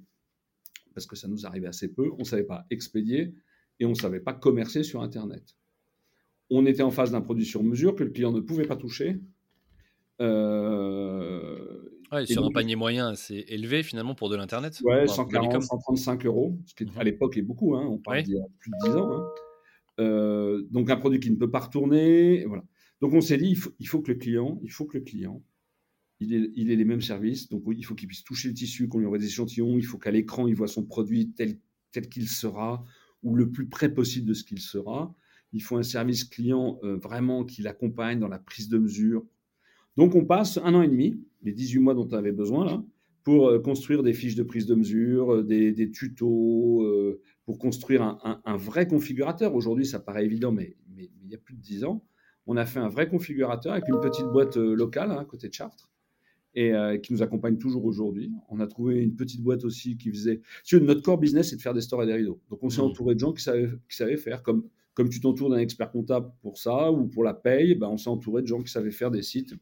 parce que ça nous arrivait assez peu. On ne savait pas expédier et on ne savait pas commercer sur Internet. On était en face d'un produit sur mesure que le client ne pouvait pas toucher. Ouais, sur un panier moyen assez élevé finalement pour de l'Internet. Ouais, 140, 135 euros, ce qui à l'époque est beaucoup, hein, on parle d'il y a plus de 10 ans. Hein. Donc un produit qui ne peut pas retourner. Voilà. Donc on s'est dit, il faut que le client, il ait les mêmes services, donc il faut qu'il puisse toucher le tissu, qu'on lui envoie des échantillons, il faut qu'à l'écran il voit son produit tel qu'il sera, ou le plus près possible de ce qu'il sera. il faut un service client vraiment qui l'accompagne dans la prise de mesure. Donc, on passe 1 an et demi, les 18 mois dont on avait besoin, là, pour construire des fiches de prise de mesure, des tutos, pour construire un vrai configurateur. Aujourd'hui, ça paraît évident, mais il y a plus de 10 ans, on a fait un vrai configurateur avec une petite boîte locale, à côté de Chartres, et qui nous accompagne toujours aujourd'hui. On a trouvé une petite boîte aussi qui faisait... Notre core business, c'est de faire des stores et des rideaux. Donc, on s'est entouré de gens qui savaient faire, comme tu t'entoures d'un expert comptable pour ça, ou pour la paye, ben on s'est entouré de gens qui savaient faire des sites.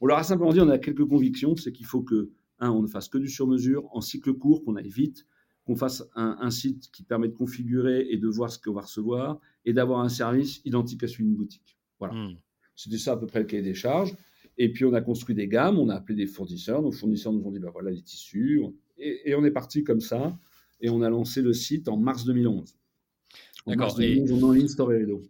On leur a simplement dit, on a quelques convictions, c'est qu'il faut que, on ne fasse que du sur-mesure, en cycle court, qu'on aille vite, qu'on fasse un site qui permet de configurer et de voir ce qu'on va recevoir, et d'avoir un service identique à celui d'une boutique. Voilà. C'était ça à peu près le cahier des charges. Et puis, on a construit des gammes, on a appelé des fournisseurs. Nos fournisseurs nous ont dit, voilà les tissus. Et on est parti comme ça. Et on a lancé le site en mars 2011. D'accord. Et... on est en ligne Store-et-Rideau.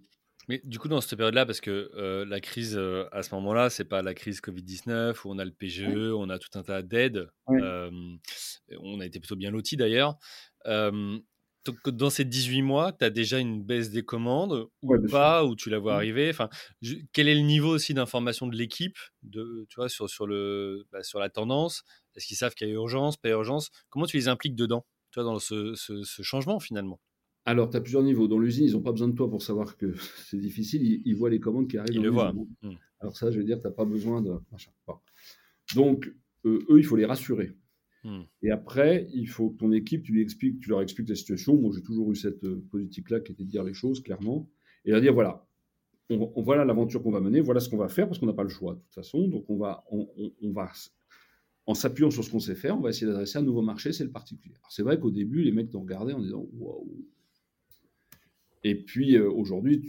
Mais du coup, dans cette période-là, parce que la crise à ce moment-là, ce n'est pas la crise Covid-19 où on a le PGE, on a tout un tas d'aides. On a été plutôt bien lotis d'ailleurs. Dans ces 18 mois, tu as déjà une baisse des commandes ou pas, ou tu la vois arriver. Enfin, quel est le niveau aussi d'information de l'équipe sur la tendance? Est-ce qu'ils savent qu'il y a urgence, pas urgence? Comment tu les impliques dedans, dans ce changement finalement? Alors, tu as plusieurs niveaux. Dans l'usine, ils n'ont pas besoin de toi pour savoir que c'est difficile. Ils voient les commandes qui arrivent. Ils le voient. Alors ça, je veux dire, tu n'as pas besoin de... Donc, eux, il faut les rassurer. Et après, il faut que ton équipe, tu leur expliques la situation. Moi, j'ai toujours eu cette politique-là qui était de dire les choses clairement. Et de dire, voilà, voilà l'aventure qu'on va mener, voilà ce qu'on va faire, parce qu'on n'a pas le choix de toute façon. Donc, on va... En s'appuyant sur ce qu'on sait faire, on va essayer d'adresser un nouveau marché, c'est le particulier. Alors, c'est vrai qu'au début, les mecs t'ont regardé en disant « Waouh !» Et puis, aujourd'hui,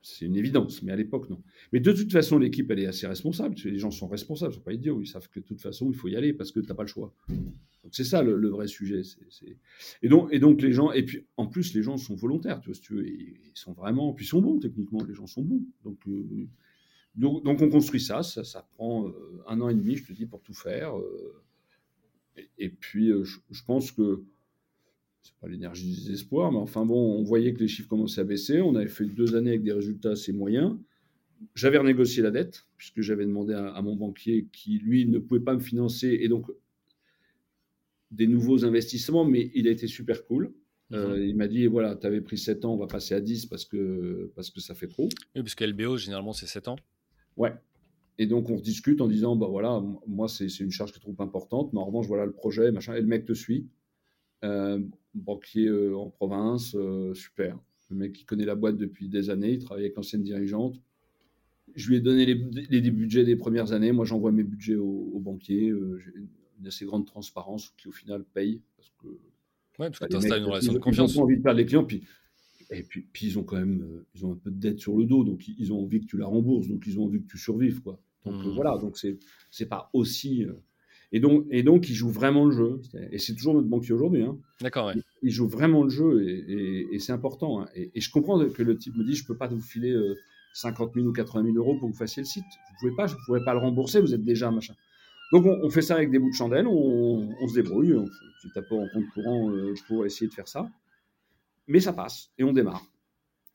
c'est une évidence, mais à l'époque, non. Mais de toute façon, l'équipe, elle est assez responsable. Les gens sont responsables, ils ne sont pas idiots. Ils savent que de toute façon, il faut y aller parce que tu n'as pas le choix. Donc, c'est ça le vrai sujet. Et donc, les gens... Et puis, en plus, les gens sont volontaires, ils sont vraiment... Puis, ils sont bons, techniquement. Les gens sont bons. Donc, on construit ça prend 1 an et demi, je te dis, pour tout faire. Je pense que... C'est pas l'énergie du désespoir, mais enfin bon, on voyait que les chiffres commençaient à baisser. On avait fait 2 années avec des résultats assez moyens. J'avais renégocié la dette, puisque j'avais demandé à mon banquier qui, lui, ne pouvait pas me financer, et donc des nouveaux investissements, mais il a été super cool. Il m'a dit, voilà, tu avais pris 7 ans, on va passer à 10 parce que ça fait trop. Oui, parce que LBO, généralement, c'est 7 ans. Ouais. Et donc, on discute en disant, voilà, moi, c'est une charge que je trouve importante, mais en revanche, voilà le projet, machin, et le mec te suit. Banquier en province, super. Le mec qui connaît la boîte depuis des années, il travaille avec l'ancienne dirigeante. Je lui ai donné les budgets des premières années. Moi, j'envoie mes budgets au banquier. J'ai une assez grande transparence qui, au final, paye. Parce que tu installes une relation de confiance. Ils ont envie de perdre les clients. Puis ils ont quand même ils ont un peu de dette sur le dos. Donc, ils ont envie que tu la rembourses. Donc, ils ont envie que tu survives. Donc, voilà. Donc, c'est pas aussi... Et donc, ils jouent vraiment le jeu. Et c'est toujours notre banquier aujourd'hui. D'accord, ouais. Ils jouent vraiment le jeu et c'est important. Et je comprends que le type me dit, je ne peux pas vous filer 50 000 ou 80 000 euros pour que vous fassiez le site. Vous ne pouvez pas, je ne pourrais pas le rembourser, vous êtes déjà machin. Donc, on fait ça avec des bouts de chandelle, on se débrouille, on fait un peu en compte courant pour essayer de faire ça. Mais ça passe et on démarre.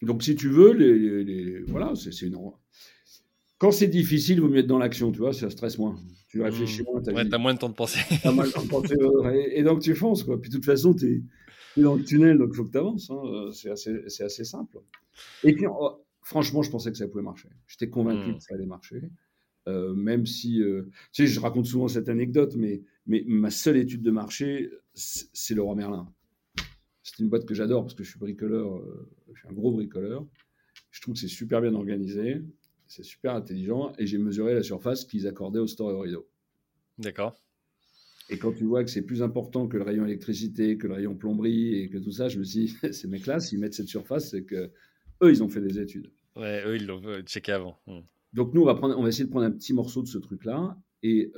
Donc, si tu veux, voilà, c'est une... Quand c'est difficile, il vaut mieux être dans l'action, ça stresse moins. Tu réfléchis moins. T'as moins de temps de penser. T'as moins de temps de penser. Et donc, tu fonces, Puis, de toute façon, t'es dans le tunnel, donc il faut que t'avances. C'est assez simple. Et puis, franchement, je pensais que ça pouvait marcher. J'étais convaincu que ça allait marcher. Même si... je raconte souvent cette anecdote, mais ma seule étude de marché, c'est Leroy Merlin. C'est une boîte que j'adore parce que je suis bricoleur. Je suis un gros bricoleur. Je trouve que c'est super bien organisé. C'est super intelligent et j'ai mesuré la surface qu'ils accordaient au Store-et-Rideau. D'accord. Et quand tu vois que c'est plus important que le rayon électricité, que le rayon plomberie et que tout ça, je me suis dit, ces mecs-là, s'ils mettent cette surface, c'est qu'eux, ils ont fait des études. Ouais, eux, ils l'ont checké avant. Donc, nous, on va essayer de prendre un petit morceau de ce truc-là et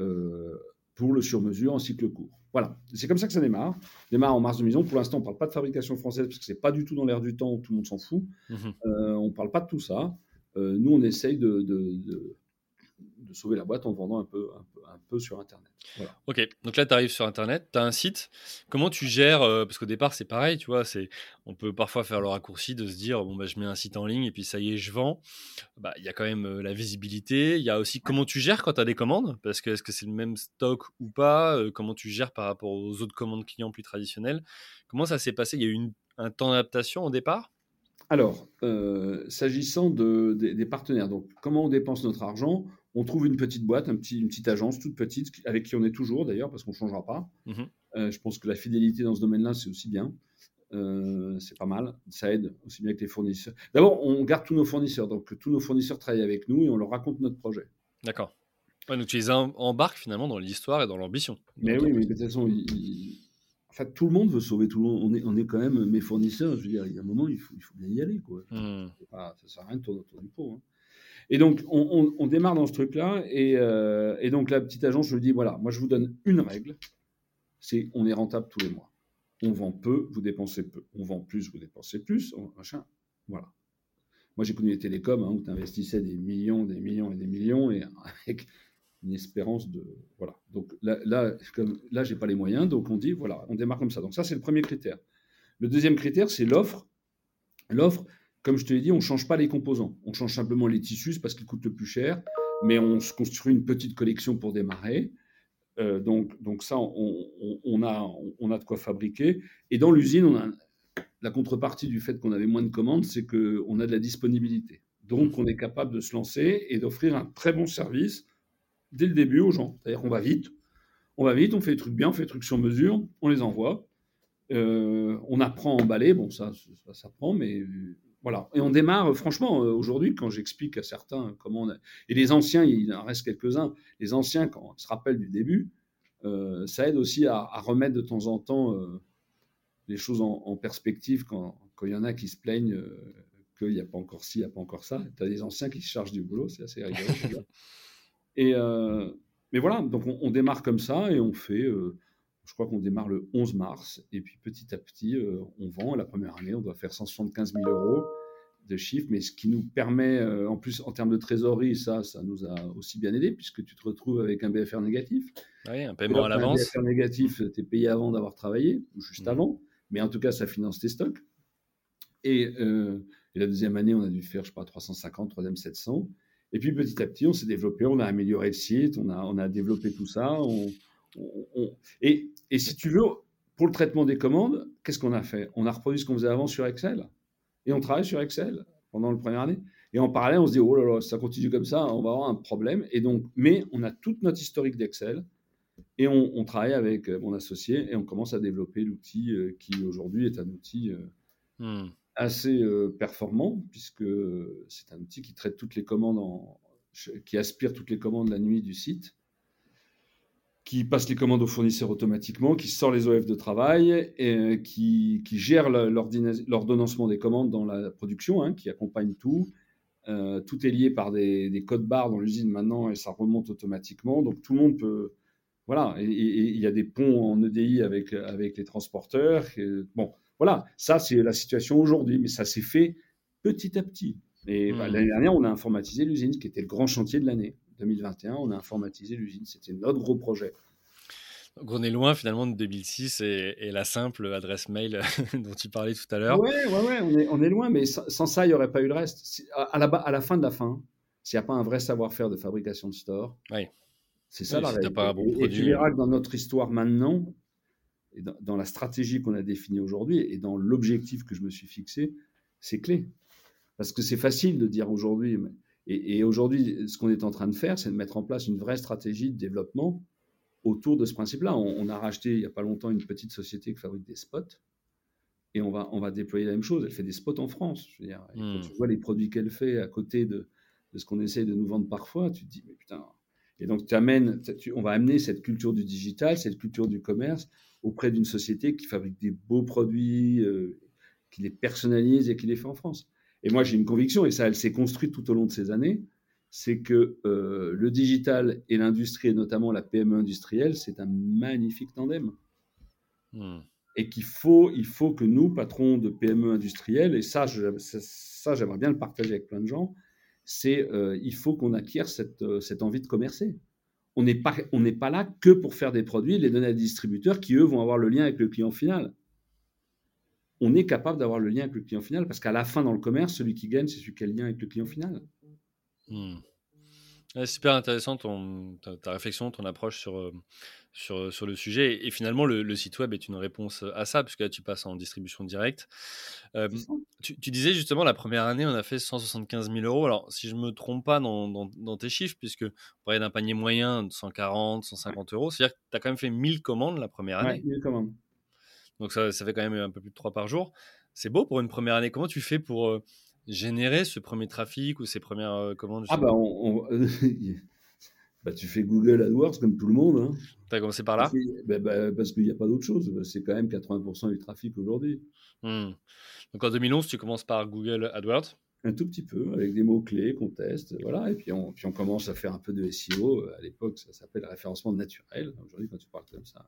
pour le sur-mesure en cycle court. Voilà. C'est comme ça que ça démarre. On démarre en mars 2011. Pour l'instant, on ne parle pas de fabrication française parce que ce n'est pas du tout dans l'air du temps où tout le monde s'en fout. On ne parle pas de tout ça. Nous, on essaye de sauver la boîte en vendant un peu sur Internet. Voilà. Ok, donc là, tu arrives sur Internet, tu as un site. Comment tu gères, parce qu'au départ, c'est pareil, tu vois, on peut parfois faire le raccourci de se dire, bon, bah, je mets un site en ligne et puis ça y est, je vends. Bah, y a quand même la visibilité. Il y a aussi comment tu gères quand tu as des commandes, parce que est-ce que c'est le même stock ou pas, comment tu gères par rapport aux autres commandes clients plus traditionnelles. Comment ça s'est passé? Il y a eu un temps d'adaptation au départ? Alors, s'agissant des partenaires, donc comment on dépense notre argent? On trouve une petite boîte, une petite agence toute petite, avec qui on est toujours d'ailleurs, parce qu'on ne changera pas. Mmh. Je pense que la fidélité dans ce domaine-là, c'est aussi bien. C'est pas mal, ça aide aussi bien que les fournisseurs. D'abord, on garde tous nos fournisseurs, donc tous nos fournisseurs travaillent avec nous et on leur raconte notre projet. D'accord. Ouais, donc tu les embarques finalement dans l'histoire et dans l'ambition. Mais donc, oui, mais de toute façon, en fait, tout le monde veut sauver tout le monde. On est quand même mes fournisseurs. Je veux dire, il y a un moment, il faut bien y aller, quoi. Ça sert à rien de tourner autour du pot, hein. Et donc, on démarre dans ce truc-là. Et donc, la petite agence, je lui dis, voilà, moi, je vous donne une règle. C'est on est rentable tous les mois. On vend peu, vous dépensez peu. On vend plus, vous dépensez plus. Machin, voilà. Moi, j'ai connu les télécoms, hein, où tu investissais des millions et avec une espérance de... Voilà. Donc là, j'ai pas les moyens. Donc, on dit, voilà, on démarre comme ça. Donc, ça, c'est le premier critère. Le deuxième critère, c'est l'offre. L'offre, comme je te l'ai dit, on ne change pas les composants. On change simplement les tissus parce qu'ils coûtent le plus cher. Mais on se construit une petite collection pour démarrer. Donc ça, on a de quoi fabriquer. Et dans l'usine, on a la contrepartie du fait qu'on avait moins de commandes, c'est qu'on a de la disponibilité. Donc, on est capable de se lancer et d'offrir un très bon service dès le début aux gens. C'est-à-dire qu'on va vite, on fait des trucs bien, on fait des trucs sur mesure, on les envoie. On apprend à emballer, bon, ça s'apprend, mais voilà. Et on démarre, franchement, aujourd'hui, quand j'explique à certains comment on a... Et les anciens, il en reste quelques-uns, les anciens, quand on se rappelle du début, ça aide aussi à remettre de temps en temps les choses en perspective quand il y en a qui se plaignent qu'il n'y a pas encore ci, il n'y a pas encore ça. Tu as des anciens qui se chargent du boulot, c'est assez rigolo. Mais voilà, donc on démarre comme ça et on fait, je crois qu'on démarre le 11 mars et puis petit à petit, on vend. La première année, on doit faire 175 000 € de chiffre, mais ce qui nous permet, en plus en termes de trésorerie, ça nous a aussi bien aidé puisque tu te retrouves avec un BFR négatif. Oui, un paiement à l'avance. Un BFR négatif, tu es payé avant d'avoir travaillé ou juste avant, mais en tout cas, ça finance tes stocks. Et la deuxième année, on a dû faire, je ne sais pas, 350, troisième 700. Et puis, petit à petit, on s'est développé, on a amélioré le site, on a développé tout ça. Et si tu veux, pour le traitement des commandes, qu'est-ce qu'on a fait? On a reproduit ce qu'on faisait avant sur Excel. Et on travaille sur Excel pendant la première année. Et en parallèle, on se dit, oh là là, si ça continue comme ça, on va avoir un problème. Et donc, mais on a toute notre historique d'Excel. Et on travaille avec mon associé et on commence à développer l'outil qui, aujourd'hui, est un outil... assez performant, puisque c'est un outil qui traite toutes les commandes, qui aspire toutes les commandes la nuit du site, qui passe les commandes aux fournisseurs automatiquement, qui sort les OF de travail, et qui gère l'ordonnancement des commandes dans la production, hein, qui accompagne tout. Tout est lié par des codes barres dans l'usine maintenant, et ça remonte automatiquement. Donc tout le monde peut... Voilà, et il y a des ponts en EDI avec les transporteurs. Bon... Voilà, ça c'est la situation aujourd'hui, mais ça s'est fait petit à petit. Et l'année dernière, on a informatisé l'usine, ce qui était le grand chantier de l'année 2021. On a informatisé l'usine, c'était notre gros projet. Donc on est loin finalement de 2006 et la simple adresse mail dont tu parlais tout à l'heure. Ouais, on est loin, mais sans ça, il n'y aurait pas eu le reste. À la fin de la fin, s'il n'y a pas un vrai savoir-faire de fabrication de store, ouais. C'est ça la réalité. Pas un bon produit, tu verras que dans notre histoire maintenant, et dans la stratégie qu'on a définie aujourd'hui et dans l'objectif que je me suis fixé, c'est clé. Parce que c'est facile de dire aujourd'hui. Et aujourd'hui, ce qu'on est en train de faire, c'est de mettre en place une vraie stratégie de développement autour de ce principe-là. On a racheté il n'y a pas longtemps une petite société qui fabrique des spots et on va déployer la même chose. Elle fait des spots en France. Je veux dire, quand tu vois les produits qu'elle fait à côté de ce qu'on essaye de nous vendre parfois, tu te dis, mais putain... Et donc, on va amener cette culture du digital, cette culture du commerce auprès d'une société qui fabrique des beaux produits, qui les personnalise et qui les fait en France. Et moi, j'ai une conviction, et ça, elle s'est construite tout au long de ces années, c'est que le digital et l'industrie, et notamment la PME industrielle, c'est un magnifique tandem. Et il faut que nous, patrons de PME industrielle, et ça, j'aimerais bien le partager avec plein de gens, c'est il faut qu'on acquière cette envie de commercer. On n'est pas là que pour faire des produits, les donner à des distributeurs qui, eux, vont avoir le lien avec le client final. On est capable d'avoir le lien avec le client final parce qu'à la fin, dans le commerce, celui qui gagne, c'est celui qui a le lien avec le client final. Mmh. Ouais, super intéressant ta réflexion, ton approche sur le sujet. Et finalement, le site web est une réponse à ça, puisque là, tu passes en distribution directe. Tu disais justement, la première année, on a fait 175 000 €. Alors, si je ne me trompe pas dans tes chiffres, puisque on parlait d'un panier moyen de 140, 150 euros, c'est-à-dire que tu as quand même fait 1000 commandes la première année. Oui, 1000 commandes. Donc, ça fait quand même un peu plus de 3 par jour. C'est beau pour une première année. Comment tu fais pour... générer ce premier trafic ou ces premières commandes? Tu fais Google AdWords comme tout le monde. Hein. Tu as commencé par là? Parce qu'il n'y a pas d'autre chose. C'est quand même 80% du trafic aujourd'hui. Mmh. Donc en 2011, tu commences par Google AdWords? Un tout petit peu, avec des mots-clés qu'on teste. Voilà. Et puis on commence à faire un peu de SEO. À l'époque, ça s'appelle référencement naturel. Aujourd'hui, quand tu parles comme ça,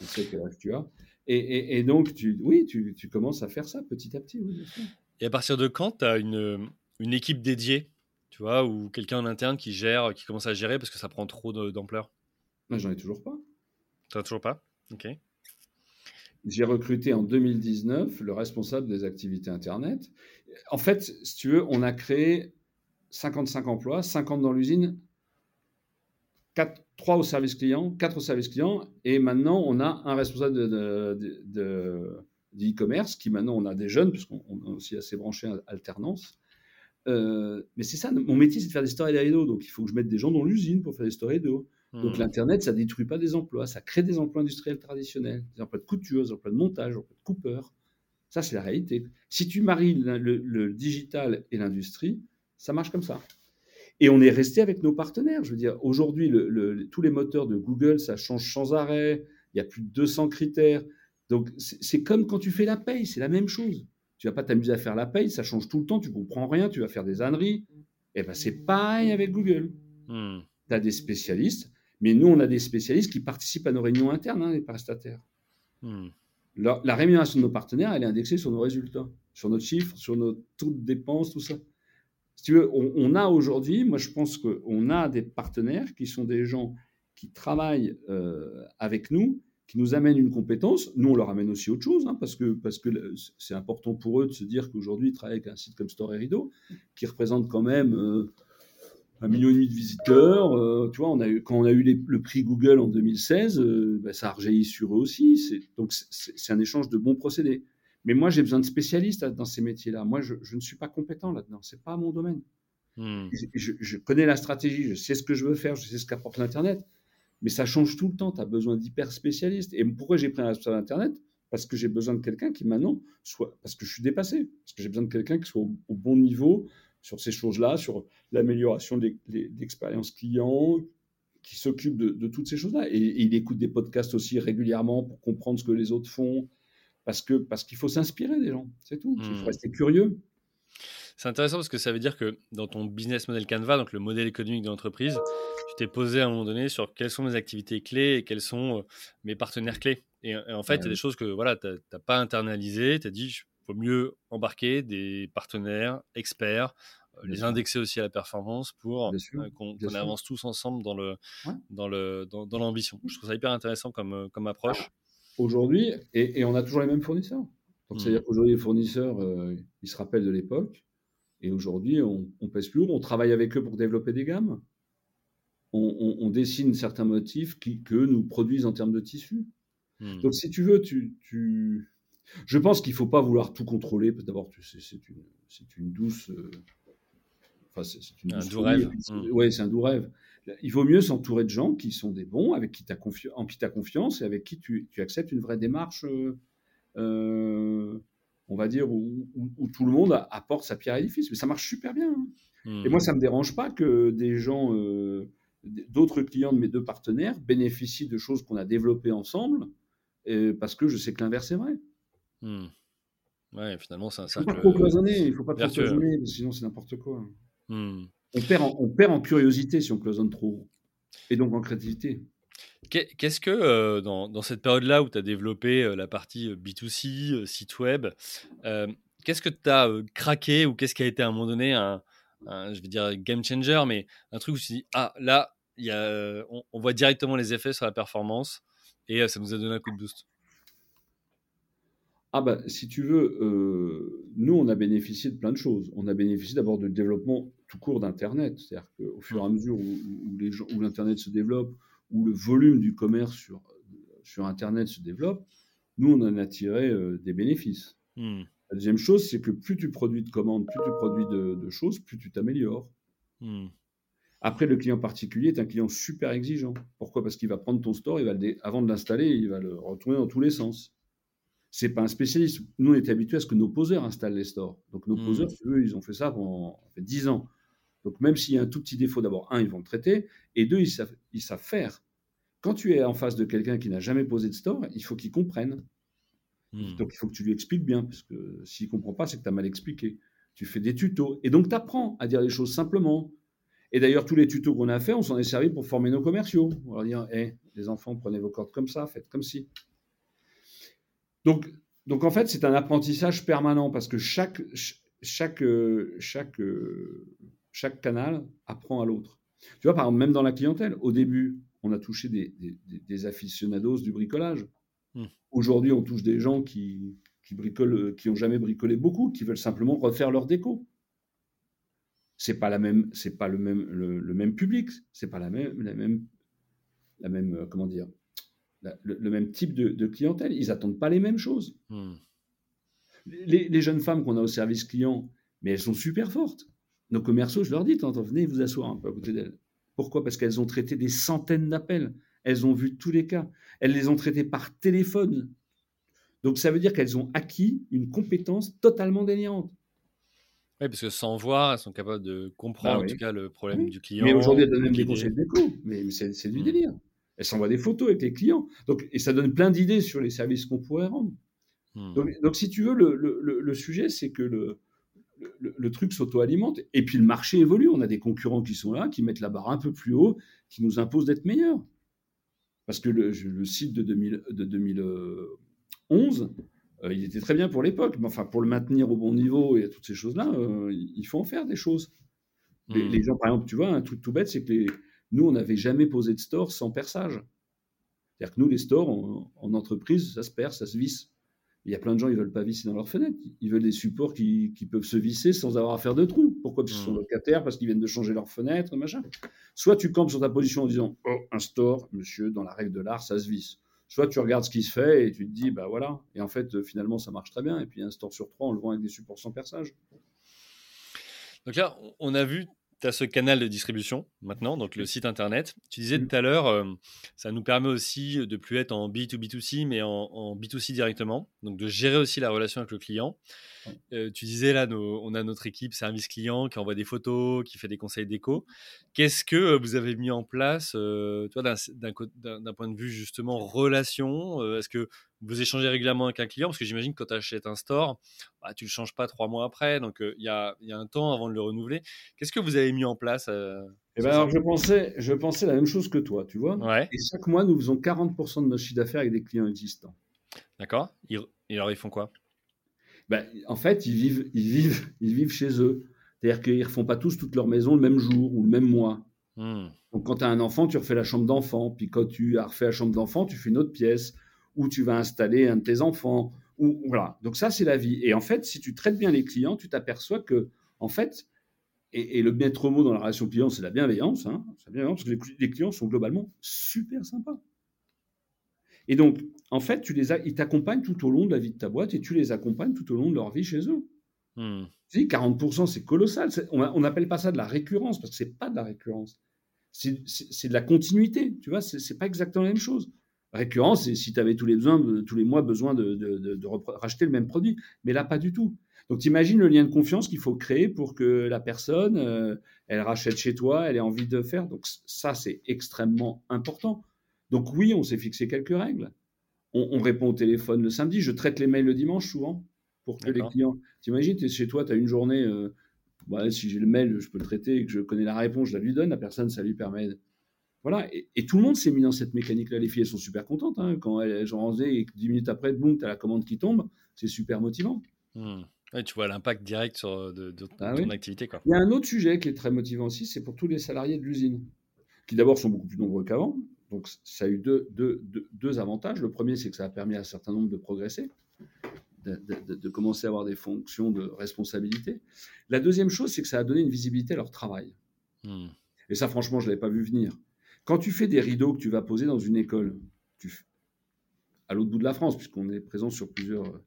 on sait quel âge tu as. Et donc, tu commences à faire ça petit à petit. Oui, bien sûr. Et à partir de quand tu as une équipe dédiée, tu vois, ou quelqu'un en interne qui commence à gérer parce que ça prend trop d'ampleur? Moi, j'en ai toujours pas. Tu n'en as toujours pas? Ok. J'ai recruté en 2019 le responsable des activités Internet. En fait, si tu veux, on a créé 55 emplois, 50 dans l'usine, 3 au service client, 4 au service client, et maintenant, on a un responsable de e-commerce, qui maintenant on a des jeunes, parce qu'on a aussi assez branché à alternance. Mais c'est ça, mon métier c'est de faire des Store-et-Rideau, donc il faut que je mette des gens dans l'usine pour faire des Store-et-Rideau. Donc l'Internet, ça ne détruit pas des emplois, ça crée des emplois industriels traditionnels, des emplois de couture, des emplois de montage, des emplois de coupeur. Ça c'est la réalité. Si tu maries le digital et l'industrie, ça marche comme ça. Et on est resté avec nos partenaires. Je veux dire, aujourd'hui, tous les moteurs de Google, ça change sans arrêt, il y a plus de 200 critères. Donc, c'est comme quand tu fais la paye, c'est la même chose. Tu ne vas pas t'amuser à faire la paye, ça change tout le temps, tu ne comprends rien, tu vas faire des âneries. Et bien, c'est pareil avec Google. Mmh. Tu as des spécialistes, mais nous, on a des spécialistes qui participent à nos réunions internes, hein, les prestataires. Mmh. La rémunération de nos partenaires, elle est indexée sur nos résultats, sur nos chiffres, sur nos taux de dépenses, tout ça. Si tu veux, on a aujourd'hui, moi, je pense qu'on a des partenaires qui sont des gens qui travaillent avec nous, qui nous amènent une compétence. Nous, on leur amène aussi autre chose, hein, parce que c'est important pour eux de se dire qu'aujourd'hui, ils travaillent avec un site comme Store-et-Rideau, qui représente quand même 1,5 million de visiteurs. Tu vois, quand on a eu le prix Google en 2016, ça a rejailli sur eux aussi. Donc, c'est un échange de bons procédés. Mais moi, j'ai besoin de spécialistes dans ces métiers-là. Moi, je ne suis pas compétent là-dedans. Ce n'est pas mon domaine. Mmh. Je connais la stratégie, je sais ce que je veux faire, je sais ce qu'apporte l'Internet. Mais ça change tout le temps, tu as besoin d'hyper spécialistes. Et pourquoi j'ai pris un responsable Internet? Parce que j'ai besoin de quelqu'un qui maintenant soit... Parce que je suis dépassé. Parce que j'ai besoin de quelqu'un qui soit au bon niveau sur ces choses-là, sur l'amélioration de l'expérience client, qui s'occupe de toutes ces choses-là. Et il écoute des podcasts aussi régulièrement pour comprendre ce que les autres font. Parce qu'il faut s'inspirer des gens, c'est tout. Il faut rester curieux. C'est intéressant parce que ça veut dire que dans ton business model Canva, donc le modèle économique de l'entreprise, tu t'es posé à un moment donné sur quelles sont mes activités clés et quels sont mes partenaires clés. Et en fait, il y a des choses que voilà, tu n'as pas internalisées. Tu as dit qu'il faut mieux embarquer des partenaires, experts, les indexer aussi à la performance pour qu'on avance tous ensemble dans l'ambition. Je trouve ça hyper intéressant comme approche. Aujourd'hui, et on a toujours les mêmes fournisseurs. Donc, c'est-à-dire qu'aujourd'hui, les fournisseurs, ils se rappellent de l'époque. Et aujourd'hui, on pèse plus lourd, on travaille avec eux pour développer des gammes. On dessine certains motifs qu'eux nous produisent en termes de tissu. Donc, si tu veux, je pense qu'il ne faut pas vouloir tout contrôler. D'abord, c'est une douce... c'est un doux rêve. Oui, c'est un doux rêve. Il vaut mieux s'entourer de gens qui sont des bons, avec qui en qui tu as confiance et avec qui tu acceptes une vraie démarche... on va dire, où tout le monde apporte sa pierre à l'édifice. Mais ça marche super bien. Hein. Et moi, ça ne me dérange pas que des gens, d'autres clients de mes deux partenaires bénéficient de choses qu'on a développées ensemble parce que je sais que l'inverse est vrai. Ouais, finalement, c'est un cercle. Il ne faut pas trop cloisonner, sinon c'est n'importe quoi. On perd en curiosité si on cloisonne trop. Et donc en créativité. Qu'est-ce que, dans cette période-là où tu as développé la partie B2C, site web, qu'est-ce que tu as craqué ou qu'est-ce qui a été à un moment donné un, je vais dire game changer, mais un truc où je me suis dit, ah là, on voit directement les effets sur la performance et ça nous a donné un coup de boost. Ah bah, si tu veux, nous, on a bénéficié de plein de choses. On a bénéficié d'abord du développement tout court d'Internet. C'est-à-dire qu'au fur et à mesure où l'Internet se développe, où le volume du commerce sur Internet se développe, nous, on en a tiré des bénéfices. Mmh. La deuxième chose, c'est que plus tu produis de commandes, plus tu produis de choses, plus tu t'améliores. Mmh. Après, le client particulier est un client super exigeant. Pourquoi ? Parce qu'il va prendre ton store, avant de l'installer, il va le retourner dans tous les sens. C'est pas un spécialiste. Nous, on était habitués à ce que nos poseurs installent les stores. Donc, nos poseurs, eux, ils ont fait ça pendant 10 ans. Donc, même s'il y a un tout petit défaut, d'abord, un, ils vont le traiter. Et deux, ils savent faire. Quand tu es en face de quelqu'un qui n'a jamais posé de store, il faut qu'il comprenne. Mmh. Donc, il faut que tu lui expliques bien. Parce que s'il ne comprend pas, c'est que tu as mal expliqué. Tu fais des tutos. Et donc, tu apprends à dire les choses simplement. Et d'ailleurs, tous les tutos qu'on a fait, on s'en est servi pour former nos commerciaux. On leur dit, les enfants, prenez vos cordes comme ça, faites comme ci. Donc en fait, c'est un apprentissage permanent parce que chaque canal apprend à l'autre. Tu vois, par exemple, même dans la clientèle, au début, on a touché des aficionados du bricolage. Mmh. Aujourd'hui, on touche des gens qui bricolent, qui n'ont jamais bricolé beaucoup, qui veulent simplement refaire leur déco. C'est pas le même public, c'est pas la même comment dire. Le même type de clientèle, ils n'attendent pas les mêmes choses. Mmh. Les jeunes femmes qu'on a au service client, mais elles sont super fortes. Nos commerciaux, je leur dis, venez vous asseoir un peu à côté d'elles. Pourquoi ? Parce qu'elles ont traité des centaines d'appels. Elles ont vu tous les cas. Elles les ont traités par téléphone. Donc, ça veut dire qu'elles ont acquis une compétence totalement délirante. Oui, parce que sans voir, elles sont capables de comprendre en tout cas le problème du client. Mais aujourd'hui, elles donnent même des conseils de déco. Mais c'est du délire. Elles s'envoient des photos avec les clients. Donc, et ça donne plein d'idées sur les services qu'on pourrait rendre. Mmh. Donc si tu veux, le sujet, c'est que le truc s'auto-alimente. Et puis, le marché évolue. On a des concurrents qui sont là, qui mettent la barre un peu plus haut, qui nous imposent d'être meilleurs. Parce que le site de 2011, il était très bien pour l'époque. Mais enfin, pour le maintenir au bon niveau et toutes ces choses-là, il faut en faire des choses. Mmh. Les gens, par exemple, tu vois, un truc tout bête, c'est que nous, on n'avait jamais posé de store sans perçage. C'est-à-dire que nous, les stores, en entreprise, ça se perce, ça se visse. Il y a plein de gens, ils ne veulent pas visser dans leurs fenêtres. Ils veulent des supports qui peuvent se visser sans avoir à faire de trous. Pourquoi ? Parce qu'ils sont locataires, parce qu'ils viennent de changer leurs fenêtres, machin. Soit tu campes sur ta position en disant « Oh, un store, monsieur, dans la règle de l'art, ça se visse. » Soit tu regardes ce qui se fait et tu te dis « Bah voilà. » Et en fait, finalement, ça marche très bien. Et puis, un store sur 3, on le vend avec des supports sans perçage. Donc là, on a vu... Tu as ce canal de distribution maintenant, donc le site internet. Tu disais tout à l'heure, ça nous permet aussi de ne plus être en B2B2C, mais en B2C directement, donc de gérer aussi la relation avec le client. Tu disais là, on a notre équipe service client qui envoie des photos, qui fait des conseils déco. Qu'est-ce que vous avez mis en place toi, d'un point de vue justement relation est-ce que vous échangez régulièrement avec un client? Parce que j'imagine que quand tu achètes un store, tu ne le changes pas 3 mois après. Donc, il y a un temps avant de le renouveler. Qu'est-ce que vous avez mis en place alors, je pensais la même chose que toi, tu vois. Ouais. Et chaque mois, nous faisons 40% de notre chiffre d'affaires avec des clients existants. D'accord. Et alors, ils font quoi? En fait, ils vivent chez eux. C'est-à-dire qu'ils ne refont pas tous toute leur maison le même jour ou le même mois. Mmh. Donc, quand tu as un enfant, tu refais la chambre d'enfant. Puis, quand tu as refait la chambre d'enfant, tu fais une autre pièce. Où tu vas installer un de tes enfants. Voilà. Donc ça, c'est la vie. Et en fait, si tu traites bien les clients, tu t'aperçois que, en fait, et le maître mot dans la relation client, c'est la bienveillance. Hein, c'est la bienveillance parce que les clients sont globalement super sympas. Et donc, en fait, ils t'accompagnent tout au long de la vie de ta boîte et tu les accompagnes tout au long de leur vie chez eux. Mmh. Tu sais, 40%, c'est colossal. On n'appelle pas ça de la récurrence parce que ce n'est pas de la récurrence. C'est de la continuité. Tu vois, ce n'est pas exactement la même chose. Récurrence, c'est si tu avais tous les mois besoin de racheter le même produit. Mais là, pas du tout. Donc, tu imagines le lien de confiance qu'il faut créer pour que la personne, elle rachète chez toi, elle ait envie de faire. Donc, ça, c'est extrêmement important. Donc, oui, on s'est fixé quelques règles. On répond au téléphone le samedi. Je traite les mails le dimanche souvent pour que les clients… Tu imagines, tu es chez toi, tu as une journée. Si j'ai le mail, je peux le traiter et que je connais la réponse, je la lui donne. La personne, ça lui permet… Voilà, et tout le monde s'est mis dans cette mécanique-là. Les filles, elles sont super contentes. Hein, quand elles ont rangé et que 10 minutes après, boum, tu as la commande qui tombe. C'est super motivant. Mmh. Ouais, tu vois l'impact direct de ton activité, quoi. Il y a un autre sujet qui est très motivant aussi, c'est pour tous les salariés de l'usine, qui d'abord sont beaucoup plus nombreux qu'avant. Donc, ça a eu deux avantages. Le premier, c'est que ça a permis à un certain nombre de progresser, de commencer à avoir des fonctions de responsabilité. La deuxième chose, c'est que ça a donné une visibilité à leur travail. Mmh. Et ça, franchement, je ne l'avais pas vu venir. Quand tu fais des rideaux que tu vas poser dans une école, à l'autre bout de la France, puisqu'on est présent sur plusieurs...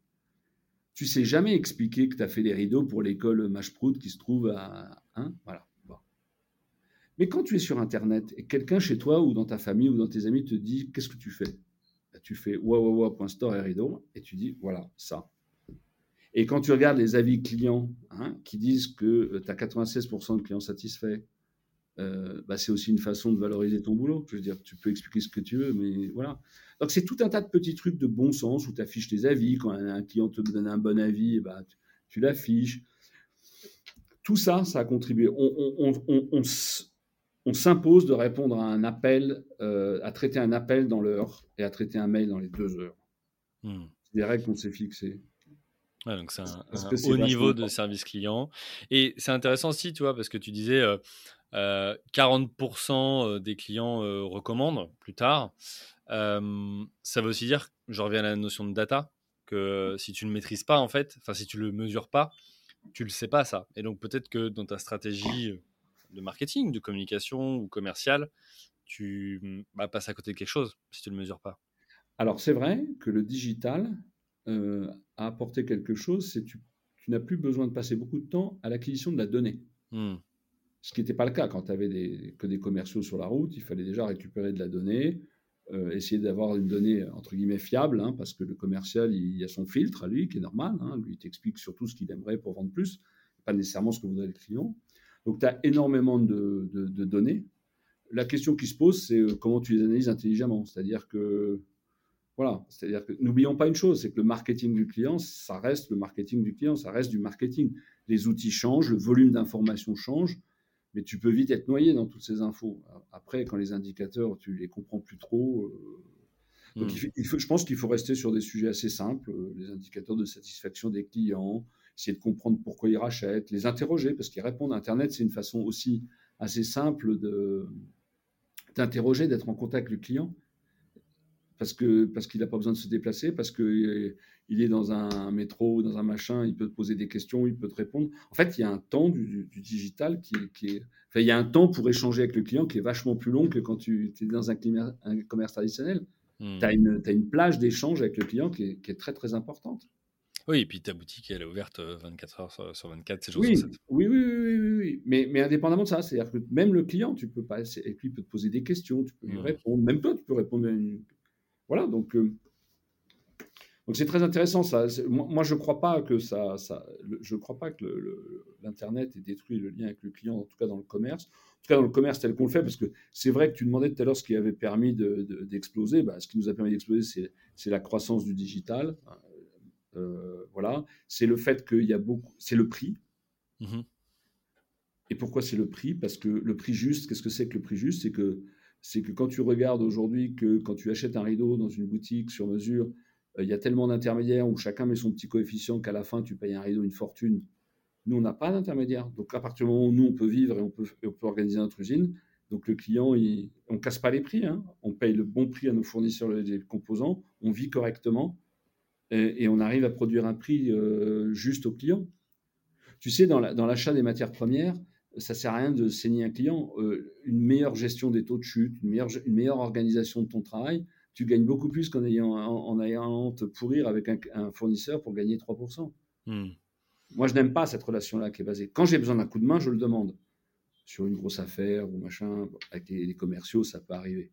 Tu ne sais jamais expliquer que tu as fait des rideaux pour l'école Macheprout qui se trouve à... Hein, voilà. Mais quand tu es sur Internet et quelqu'un chez toi ou dans ta famille ou dans tes amis te dit « Qu'est-ce que tu fais ?» Tu fais « www.store-et-rideau » et tu dis « Voilà, ça ». Et quand tu regardes les avis clients qui disent que tu as 96% de clients satisfaits, c'est aussi une façon de valoriser ton boulot. Je veux dire, tu peux expliquer ce que tu veux, mais voilà. Donc, c'est tout un tas de petits trucs de bon sens où tu affiches tes avis. Quand un client te donne un bon avis, tu l'affiches. Tout ça, ça a contribué. On s'impose de répondre à un appel, à traiter un appel dans l'heure et à traiter un mail dans les 2 heures. Mmh. C'est des règles qu'on s'est fixées. Ouais, donc c'est un haut niveau de service client. Et c'est intéressant aussi, tu vois, parce que tu disais 40% des clients recommandent plus tard. Ça veut aussi dire, je reviens à la notion de data, que si tu ne maîtrises pas, en fait, enfin si tu ne le mesures pas, tu ne le sais pas, ça. Et donc peut-être que dans ta stratégie de marketing, de communication ou commercial, tu passes à côté de quelque chose si tu ne le mesures pas. Alors, c'est vrai que le digital a apporté quelque chose, c'est que tu n'as plus besoin de passer beaucoup de temps à l'acquisition de la donnée. Mmh. Ce qui n'était pas le cas. Quand tu avais que des commerciaux sur la route, il fallait déjà récupérer de la donnée, essayer d'avoir une donnée, entre guillemets, fiable, parce que le commercial, il a son filtre à lui, qui est normal. Lui, il t'explique surtout ce qu'il aimerait pour vendre plus, pas nécessairement ce que voudrait le client. Donc, tu as énormément de données. La question qui se pose, c'est comment tu les analyses intelligemment. C'est-à-dire que n'oublions pas une chose, c'est que le marketing du client, ça reste le marketing du client, ça reste du marketing. Les outils changent, le volume d'informations change, mais tu peux vite être noyé dans toutes ces infos. Après, quand les indicateurs, tu ne les comprends plus trop. Donc, je pense qu'il faut rester sur des sujets assez simples, les indicateurs de satisfaction des clients, essayer de comprendre pourquoi ils rachètent, les interroger, parce qu'ils répondent à Internet, c'est une façon aussi assez simple d'interroger, d'être en contact du client, parce qu'il n'a pas besoin de se déplacer, parce qu'il est dans un métro, dans un machin, il peut te poser des questions, il peut te répondre. En fait, il y a un temps du digital il y a un temps pour échanger avec le client qui est vachement plus long que quand tu es dans un commerce traditionnel. Mmh. Tu as une plage d'échange avec le client qui est très, très importante. Oui, et puis ta boutique, elle est ouverte 24 heures sur 24, 7 jours sur 7. Oui. Mais indépendamment de ça, c'est-à-dire que même le client, tu peux pas, et puis il peut te poser des questions, tu peux lui répondre, même toi, tu peux répondre à une... Voilà, donc c'est très intéressant, ça. Moi, je ne crois pas que l'Internet ait détruit le lien avec le client, en tout cas dans le commerce. En tout cas, dans le commerce tel qu'on le fait, parce que c'est vrai que tu demandais tout à l'heure ce qui avait permis d'exploser. Ce qui nous a permis d'exploser, c'est la croissance du digital. C'est le fait qu'il y a beaucoup, c'est le prix. Mmh. Et pourquoi c'est le prix ? Parce que le prix juste, qu'est-ce que c'est que le prix juste ? C'est que quand tu regardes aujourd'hui que quand tu achètes un rideau dans une boutique sur mesure, il y a tellement d'intermédiaires où chacun met son petit coefficient qu'à la fin tu payes un rideau une fortune. Nous, on n'a pas d'intermédiaire. Donc à partir du moment où nous on peut vivre et on peut organiser notre usine, donc le client, on ne casse pas les prix, on paye le bon prix à nos fournisseurs des composants, on vit correctement. Et on arrive à produire un prix juste au client. Tu sais, dans l'achat des matières premières, ça ne sert à rien de saigner un client. Une meilleure gestion des taux de chute, une meilleure organisation de ton travail, tu gagnes beaucoup plus qu'en ayant te pourrir avec un fournisseur pour gagner 3%. Mmh. Moi, je n'aime pas cette relation-là qui est basée. Quand j'ai besoin d'un coup de main, je le demande. Sur une grosse affaire ou machin, avec les commerciaux, ça peut arriver.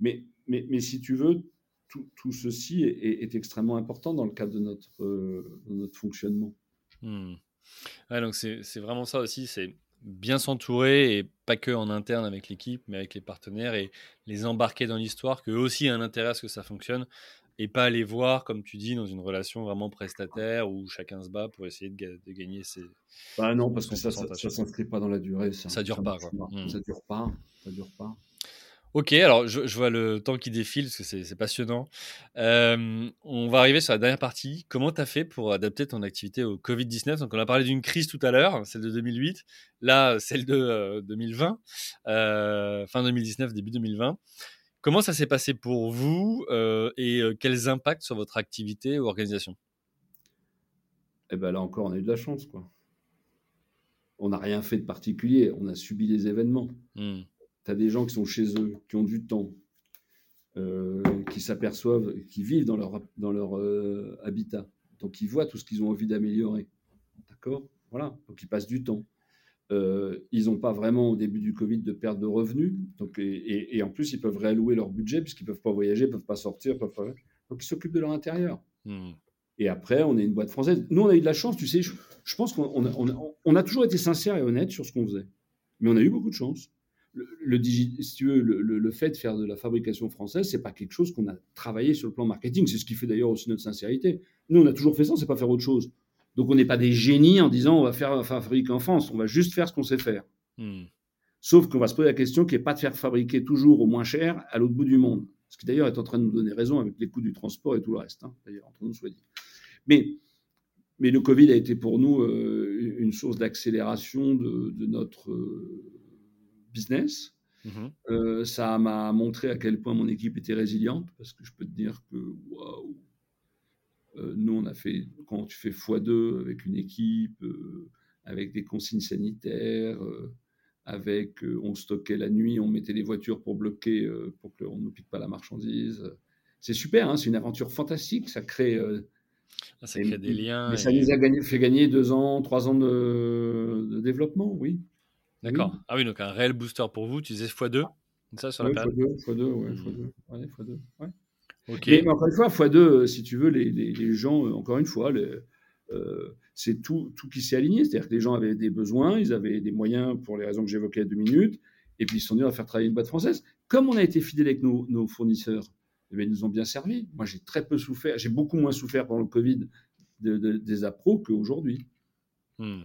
Mais si tu veux... Tout ceci est extrêmement important dans le cadre de notre fonctionnement. Mmh. Ouais, donc c'est vraiment ça aussi, c'est bien s'entourer, et pas que en interne avec l'équipe, mais avec les partenaires, et les embarquer dans l'histoire, qu'eux aussi aient un intérêt à ce que ça fonctionne, et pas les voir, comme tu dis, dans une relation vraiment prestataire où chacun se bat pour essayer de gagner ses... Non, parce que ça ne s'inscrit pas dans la durée. Ça ne dure pas. Ok, alors je vois le temps qui défile parce que c'est passionnant. On va arriver sur la dernière partie. Comment tu as fait pour adapter ton activité au Covid-19 ? Donc, on a parlé d'une crise tout à l'heure, celle de 2008, là, celle de 2020, fin 2019, début 2020. Comment ça s'est passé pour vous et quels impacts sur votre activité ou organisation ? Eh bien, là encore, on a eu de la chance, quoi. On n'a rien fait de particulier, on a subi les événements. Mmh. Tu as des gens qui sont chez eux, qui ont du temps, qui s'aperçoivent, qui vivent dans leur habitat. Donc, ils voient tout ce qu'ils ont envie d'améliorer. D'accord ? Voilà. Donc, ils passent du temps. Ils n'ont pas vraiment, au début du Covid, de perte de revenus. Donc, et en plus, ils peuvent réallouer leur budget puisqu'ils ne peuvent pas voyager, ne peuvent pas sortir. Donc, ils s'occupent de leur intérieur. Mmh. Et après, on est une boîte française. Nous, on a eu de la chance. Tu sais, je pense qu'on a toujours été sincères et honnêtes sur ce qu'on faisait. Mais on a eu beaucoup de chance. Le fait de faire de la fabrication française, ce n'est pas quelque chose qu'on a travaillé sur le plan marketing. C'est ce qui fait d'ailleurs aussi notre sincérité. Nous, on a toujours fait ça, on ne sait pas faire autre chose. Donc, on n'est pas des génies en disant on va faire fabriquer en France. On va juste faire ce qu'on sait faire. Mmh. Sauf qu'on va se poser la question qui n'est pas de faire fabriquer toujours au moins cher à l'autre bout du monde. Ce qui d'ailleurs est en train de nous donner raison avec les coûts du transport et tout le reste. Hein, d'ailleurs, entre nous, soit dit. Mais le Covid a été pour nous une source d'accélération de notre business. Mmh. Ça m'a montré à quel point mon équipe était résiliente, parce que je peux te dire que waouh, nous on a fait, quand tu fais x2 avec une équipe, avec des consignes sanitaires, on stockait la nuit, on mettait les voitures pour bloquer, pour qu'on ne nous pique pas la marchandise. C'est super, hein, c'est une aventure fantastique, ça crée... ça crée des liens. Mais ça nous a fait gagner 2 ans, 3 ans de développement, oui. D'accord. Oui. Ah oui, donc un réel booster pour vous. Tu disais x2, ça sur la période. x2. Ouais. Ok. Mais encore une fois, x2, si tu veux, les gens, encore une fois, c'est tout qui s'est aligné. C'est-à-dire que les gens avaient des besoins, ils avaient des moyens pour les raisons que j'évoquais il y a 2 minutes, et puis ils se sont dit on va faire travailler une boîte française. Comme on a été fidèles avec nos fournisseurs, eh bien, ils nous ont bien servi. Moi, j'ai très peu souffert. J'ai beaucoup moins souffert pendant le Covid des appros qu'aujourd'hui. Hmm.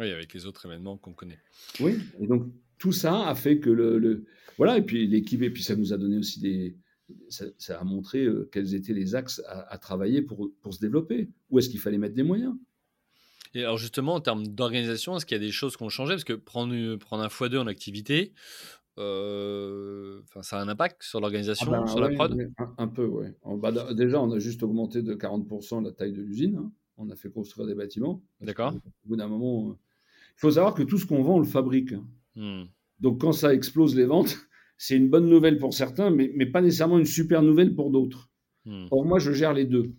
Oui, avec les autres événements qu'on connaît. Oui, et donc tout ça a fait que voilà, et puis l'équipe, et puis ça nous a donné aussi ça a montré quels étaient les axes à travailler pour se développer. Où est-ce qu'il fallait mettre des moyens ? Et alors justement, en termes d'organisation, est-ce qu'il y a des choses qui ont changé ? Parce que prendre un x2 en activité, ça a un impact sur l'organisation, sur la prod ? Un peu, oui. Déjà, on a juste augmenté de 40% la taille de l'usine. Hein. On a fait construire des bâtiments. D'accord. Au bout d'un moment... Il faut savoir que tout ce qu'on vend, on le fabrique. Mmh. Donc, quand ça explose les ventes, c'est une bonne nouvelle pour certains, mais pas nécessairement une super nouvelle pour d'autres. Mmh. Or, moi, je gère les deux.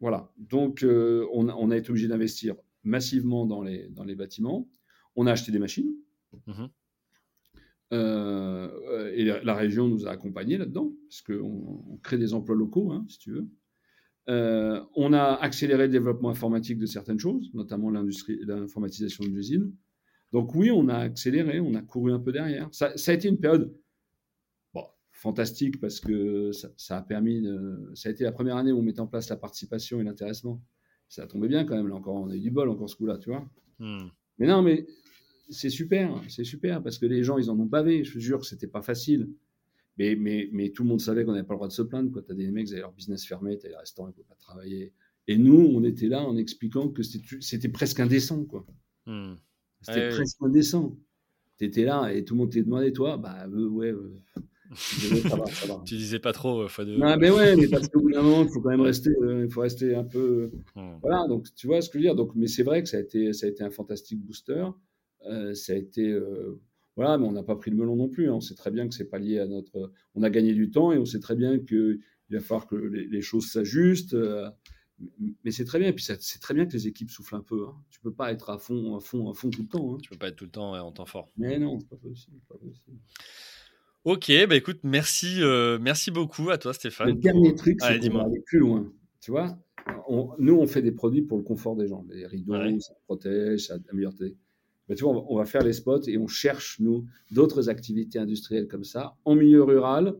Voilà. Donc, on a été obligé d'investir massivement dans les bâtiments. On a acheté des machines. Mmh. Et la région nous a accompagnés là-dedans, parce qu'on crée des emplois locaux, hein, si tu veux. On a accéléré le développement informatique de certaines choses, notamment l'informatisation de l'usine. Donc oui, on a accéléré, on a couru un peu derrière. Ça a été une période fantastique parce que ça a permis... Ça a été la première année où on mettait en place la participation et l'intéressement. Ça a tombé bien quand même. Là encore, on a eu du bol encore ce coup-là, tu vois. Mmh. Mais non, mais c'est super parce que les gens, ils en ont bavé. Je te jure que c'était pas facile. Mais tout le monde savait qu'on n'avait pas le droit de se plaindre. Tu as des mecs qui avaient leur business fermé, tu as les restaurants, ils ne pouvaient pas travailler. Et nous, on était là en expliquant que c'était presque indécent. Quoi. Mmh. C'était presque indécent. Tu étais là et tout le monde te demandait, toi, ça va. Tu disais pas trop. Non, mais ouais, mais parce qu'au bout d'un moment, il faut quand même rester, un peu. Mmh. Voilà, donc tu vois ce que je veux dire. Donc, mais c'est vrai que ça a été un fantastique booster. Ça a été. Voilà, mais on n'a pas pris le melon non plus. Hein. On sait très bien que c'est pas lié à notre... On a gagné du temps et on sait très bien qu'il va falloir que les choses s'ajustent. Mais c'est très bien. Et puis c'est très bien que les équipes soufflent un peu. Hein. Tu peux pas être à fond tout le temps. Hein. Tu peux pas être tout le temps en temps fort. Mais non, c'est pas possible. Ok, écoute, merci beaucoup à toi, Stéphane. Le dernier truc, c'est qu'on va aller plus loin. Tu vois, nous, on fait des produits pour le confort des gens. Les rideaux, ça protège, ça améliore tes... Ben, tu vois, on va faire les spots et on cherche, nous, d'autres activités industrielles comme ça, en milieu rural,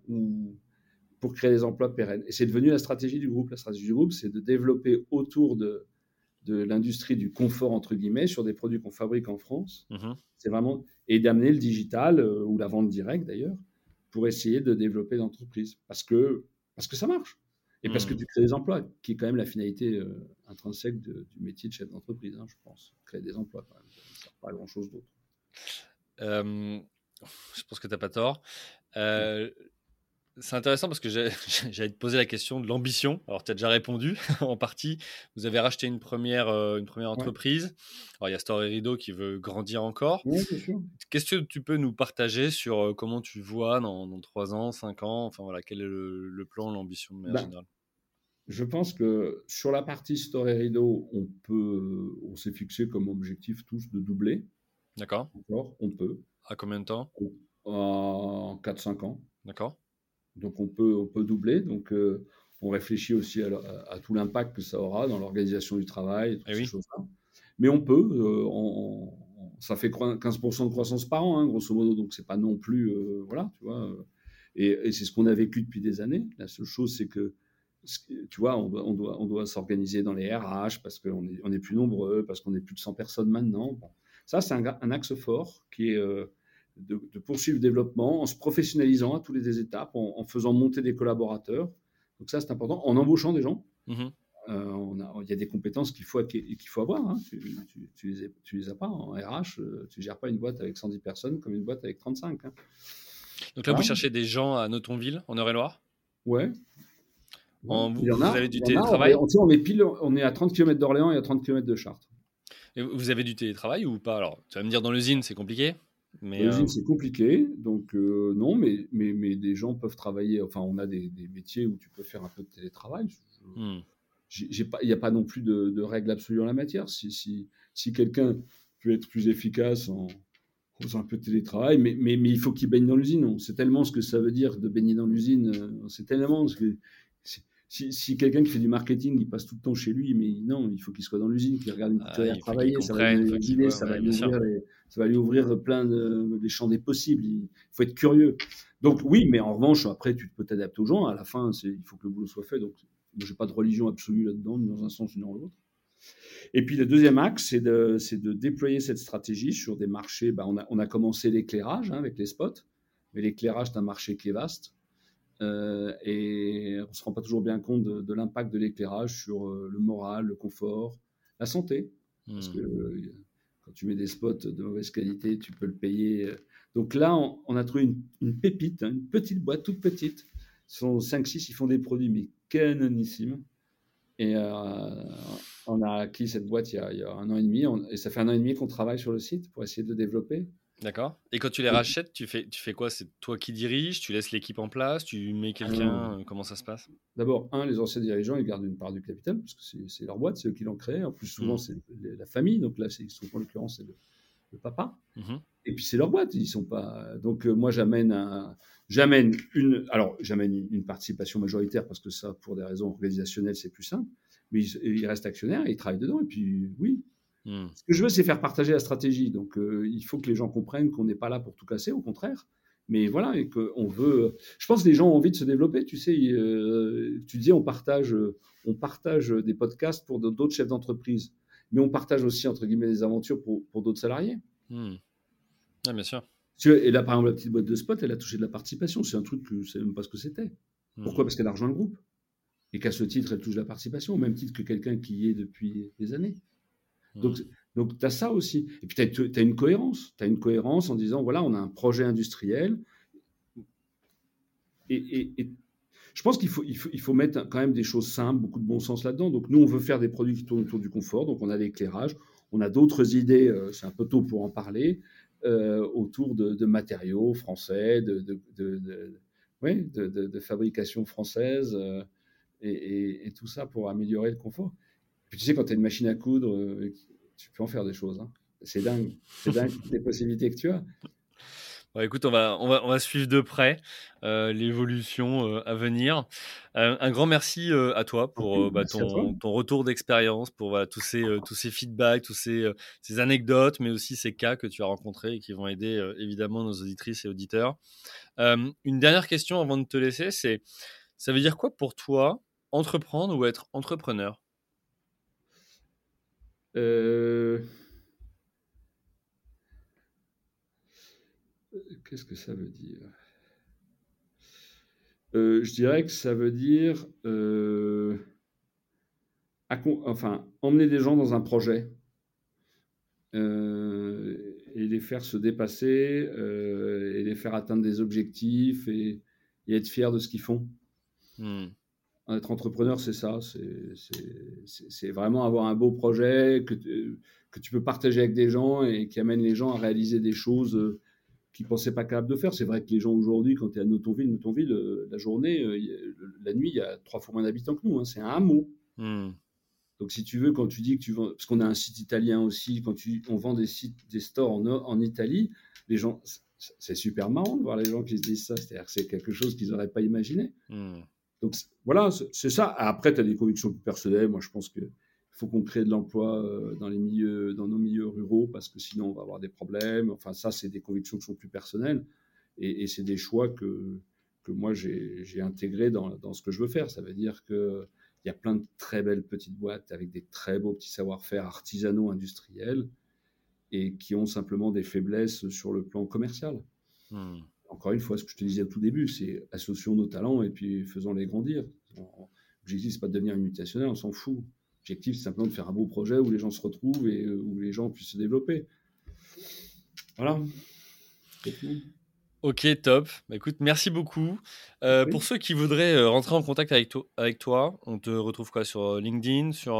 pour créer des emplois pérennes. Et c'est devenu la stratégie du groupe. La stratégie du groupe, c'est de développer autour de l'industrie du confort, entre guillemets, sur des produits qu'on fabrique en France. Mmh. C'est vraiment... Et d'amener le digital, ou la vente directe, d'ailleurs, pour essayer de développer l'entreprise parce que ça marche et parce que tu crées des emplois, qui est quand même la finalité intrinsèque du métier de chef d'entreprise, je pense. Créer des emplois, quand même. Ça ne sert pas à grand-chose d'autre. Je pense que tu n'as pas tort. C'est intéressant parce que j'allais te poser la question de l'ambition. Alors, tu as déjà répondu en partie. Vous avez racheté une première entreprise. Ouais. Alors, il y a Store-et-Rideau qui veut grandir encore. Oui, c'est sûr. Qu'est-ce que tu peux nous partager sur comment tu vois dans 3 ans, 5 ans, enfin, voilà, quel est le plan, l'ambition de manière générale? Je pense que sur la partie Store-et-Rideau, on s'est fixé comme objectif tous de doubler. D'accord. Encore, on peut. À combien de temps? En 4-5 ans. D'accord. Donc, on peut doubler. Donc, on réfléchit aussi à tout l'impact que ça aura dans l'organisation du travail et toutes ces choses-là. Mais on peut. Ça fait 15% de croissance par an, grosso modo. Donc, ce n'est pas non plus… voilà, tu vois. Et c'est ce qu'on a vécu depuis des années. La seule chose, c'est que, tu vois, on doit s'organiser dans les RH parce qu'on est plus nombreux, parce qu'on est plus de 100 personnes maintenant. Bon. Ça, c'est un axe fort qui est… De poursuivre le développement en se professionnalisant à toutes les étapes, en faisant monter des collaborateurs. Donc ça, c'est important. En embauchant des gens, il y a des compétences qu'il faut avoir. Tu les as pas en RH. Tu gères pas une boîte avec 110 personnes comme une boîte avec 35. Donc là, vous cherchez des gens à Nortonville, en Eure-et-Loir. Ouais. Vous avez du télétravail. On est à 30 km d'Orléans et à 30 km de Chartres. Et vous avez du télétravail ou pas? Alors, tu vas me dire dans l'usine, c'est compliqué. Mais l'usine, c'est compliqué, donc non, mais des gens peuvent travailler. Enfin, on a des métiers où tu peux faire un peu de télétravail. Il n'y a pas non plus de règle absolue en la matière. Si quelqu'un peut être plus efficace en faisant un peu de télétravail, mais il faut qu'il baigne dans l'usine. On sait tellement ce que ça veut dire de baigner dans l'usine. On sait tellement si quelqu'un qui fait du marketing, il passe tout le temps chez lui, mais non, il faut qu'il soit dans l'usine, qu'il regarde une tutoriel travailler, ça va lui ouvrir plein des champs des possibles. Il faut être curieux. Donc oui, mais en revanche, après, tu peux t'adapter aux gens. À la fin, il faut que le boulot soit fait. Donc, je n'ai pas de religion absolue là-dedans, dans un sens ou dans l'autre. Et puis, le deuxième axe, c'est de déployer cette stratégie sur des marchés. On a commencé l'éclairage avec les spots, mais l'éclairage, c'est un marché qui est vaste. Et on ne se rend pas toujours bien compte de l'impact de l'éclairage sur le moral, le confort, la santé. Parce que quand tu mets des spots de mauvaise qualité, tu peux le payer. Donc là, on a trouvé une pépite, une petite boîte toute petite. Ce sont 5-6, ils font des produits, mais canonissimes. Et on a acquis cette boîte il y a 1 an et demi. Et ça fait 1 an et demi qu'on travaille sur le site pour essayer de développer. D'accord. Et quand tu les rachètes, tu fais quoi? C'est toi qui diriges? Tu laisses l'équipe en place? Tu mets quelqu'un? Comment ça se passe? D'abord, les anciens dirigeants, ils gardent une part du capital, parce que c'est leur boîte, c'est eux qui l'ont créée. En plus, souvent, c'est la famille. Donc là, en l'occurrence, c'est le papa. Et puis, c'est leur boîte. Ils sont pas... Donc, moi, j'amène une participation majoritaire, parce que ça, pour des raisons organisationnelles, c'est plus simple. Mais ils restent actionnaires et ils travaillent dedans. Et puis, oui. Ce que je veux, c'est faire partager la stratégie. Donc, il faut que les gens comprennent qu'on n'est pas là pour tout casser, au contraire. Mais voilà, et qu'on veut... Je pense que les gens ont envie de se développer, tu sais. Tu dis, on partage des podcasts pour d'autres chefs d'entreprise. Mais on partage aussi, entre guillemets, des aventures pour d'autres salariés. Ah, bien sûr. Et là, par exemple, la petite boîte de spot, elle a touché de la participation. C'est un truc que je ne savais même pas ce que c'était. Pourquoi? Parce qu'elle a rejoint le groupe. Et qu'à ce titre, elle touche la participation, au même titre que quelqu'un qui y est depuis des années. Donc tu as ça aussi. Et puis tu as une cohérence. Tu as une cohérence en disant, voilà, on a un projet industriel. Et je pense qu'il faut mettre quand même des choses simples, beaucoup de bon sens là-dedans. Donc nous, on veut faire des produits qui tournent autour du confort. Donc on a l'éclairage. On a d'autres idées, c'est un peu tôt pour en parler, autour de matériaux français, de fabrication française et tout ça pour améliorer le confort. Puis tu sais, quand tu as une machine à coudre, tu peux en faire des choses. C'est dingue. C'est dingue les possibilités que tu as. Bon, écoute, on va suivre de près l'évolution à venir. Un grand merci à toi pour ton retour d'expérience, pour tous ces feedbacks, tous ces anecdotes, mais aussi ces cas que tu as rencontrés et qui vont aider évidemment nos auditrices et auditeurs. Une dernière question avant de te laisser, c'est: ça veut dire quoi pour toi, entreprendre ou être entrepreneur? Qu'est-ce que ça veut dire? Je dirais que ça veut dire emmener des gens dans un projet et les faire se dépasser et les faire atteindre des objectifs et être fiers de ce qu'ils font. Être entrepreneur, c'est ça, c'est vraiment avoir un beau projet que tu peux partager avec des gens et qui amène les gens à réaliser des choses qu'ils ne pensaient pas capables de faire. C'est vrai que les gens aujourd'hui, quand tu es à Nortonville, la journée, la nuit, il y a 3 fois moins d'habitants que nous, hein, c'est un hameau. Donc si tu veux, quand tu dis que tu vends, parce qu'on a un site italien aussi, on vend des stores en Italie, les gens, c'est super marrant de voir les gens qui se disent ça, c'est-à-dire que c'est quelque chose qu'ils n'auraient pas imaginé. Donc voilà, c'est ça. Après, tu as des convictions plus personnelles. Moi, je pense qu'il faut qu'on crée de l'emploi dans nos milieux ruraux parce que sinon, on va avoir des problèmes. Enfin, ça, c'est des convictions qui sont plus personnelles et c'est des choix que moi, j'ai intégrés dans ce que je veux faire. Ça veut dire qu'il y a plein de très belles petites boîtes avec des très beaux petits savoir-faire artisanaux, industriels et qui ont simplement des faiblesses sur le plan commercial. Encore une fois, ce que je te disais au tout début, c'est associons nos talents et puis faisons-les grandir. L'objectif, ce n'est pas de devenir une multinationale, on s'en fout. L'objectif, c'est simplement de faire un beau projet où les gens se retrouvent et où les gens puissent se développer. Voilà. Ok, top. Bah, écoute, merci beaucoup. Oui. Pour ceux qui voudraient rentrer en contact avec toi, on te retrouve quoi sur LinkedIn sur,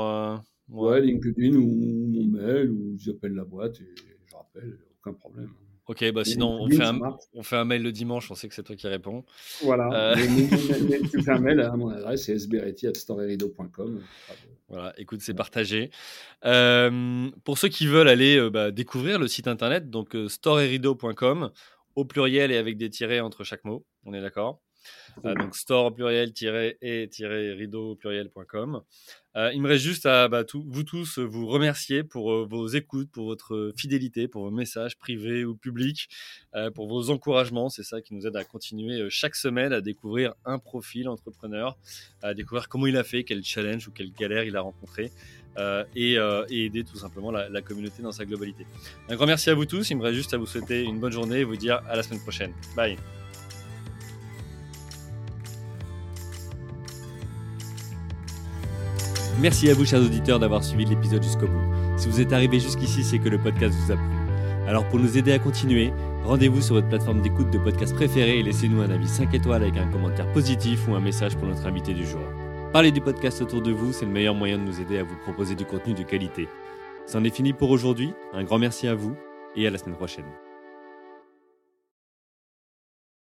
Ouais, LinkedIn ou mon mail, ou j'appelle la boîte et je rappelle, aucun problème. Ok, bah sinon on fait un mail le dimanche, on sait que c'est toi qui réponds. Voilà, tu fais un mail à mon adresse, c'est sberetti@store-et-rideau.com. Voilà, écoute, c'est partagé. Pour ceux qui veulent aller découvrir le site internet, donc store-et-rideau.com, au pluriel et avec des tirets entre chaque mot, on est d'accord ? Donc store au pluriel -et-rideau au pluriel.com. Il me reste juste à vous tous vous remercier pour vos écoutes, pour votre fidélité, pour vos messages privés ou publics, pour vos encouragements. C'est ça qui nous aide à continuer chaque semaine à découvrir un profil entrepreneur, à découvrir comment il a fait, quel challenge ou quelle galère il a rencontré et aider tout simplement la communauté dans sa globalité. Un grand merci à vous tous. Il me reste juste à vous souhaiter une bonne journée et vous dire à la semaine prochaine. Bye. Merci à vous, chers auditeurs, d'avoir suivi l'épisode jusqu'au bout. Si vous êtes arrivé jusqu'ici, c'est que le podcast vous a plu. Alors, pour nous aider à continuer, rendez-vous sur votre plateforme d'écoute de podcast préférée et laissez-nous un avis 5 étoiles avec un commentaire positif ou un message pour notre invité du jour. Parlez du podcast autour de vous, c'est le meilleur moyen de nous aider à vous proposer du contenu de qualité. C'en est fini pour aujourd'hui. Un grand merci à vous et à la semaine prochaine.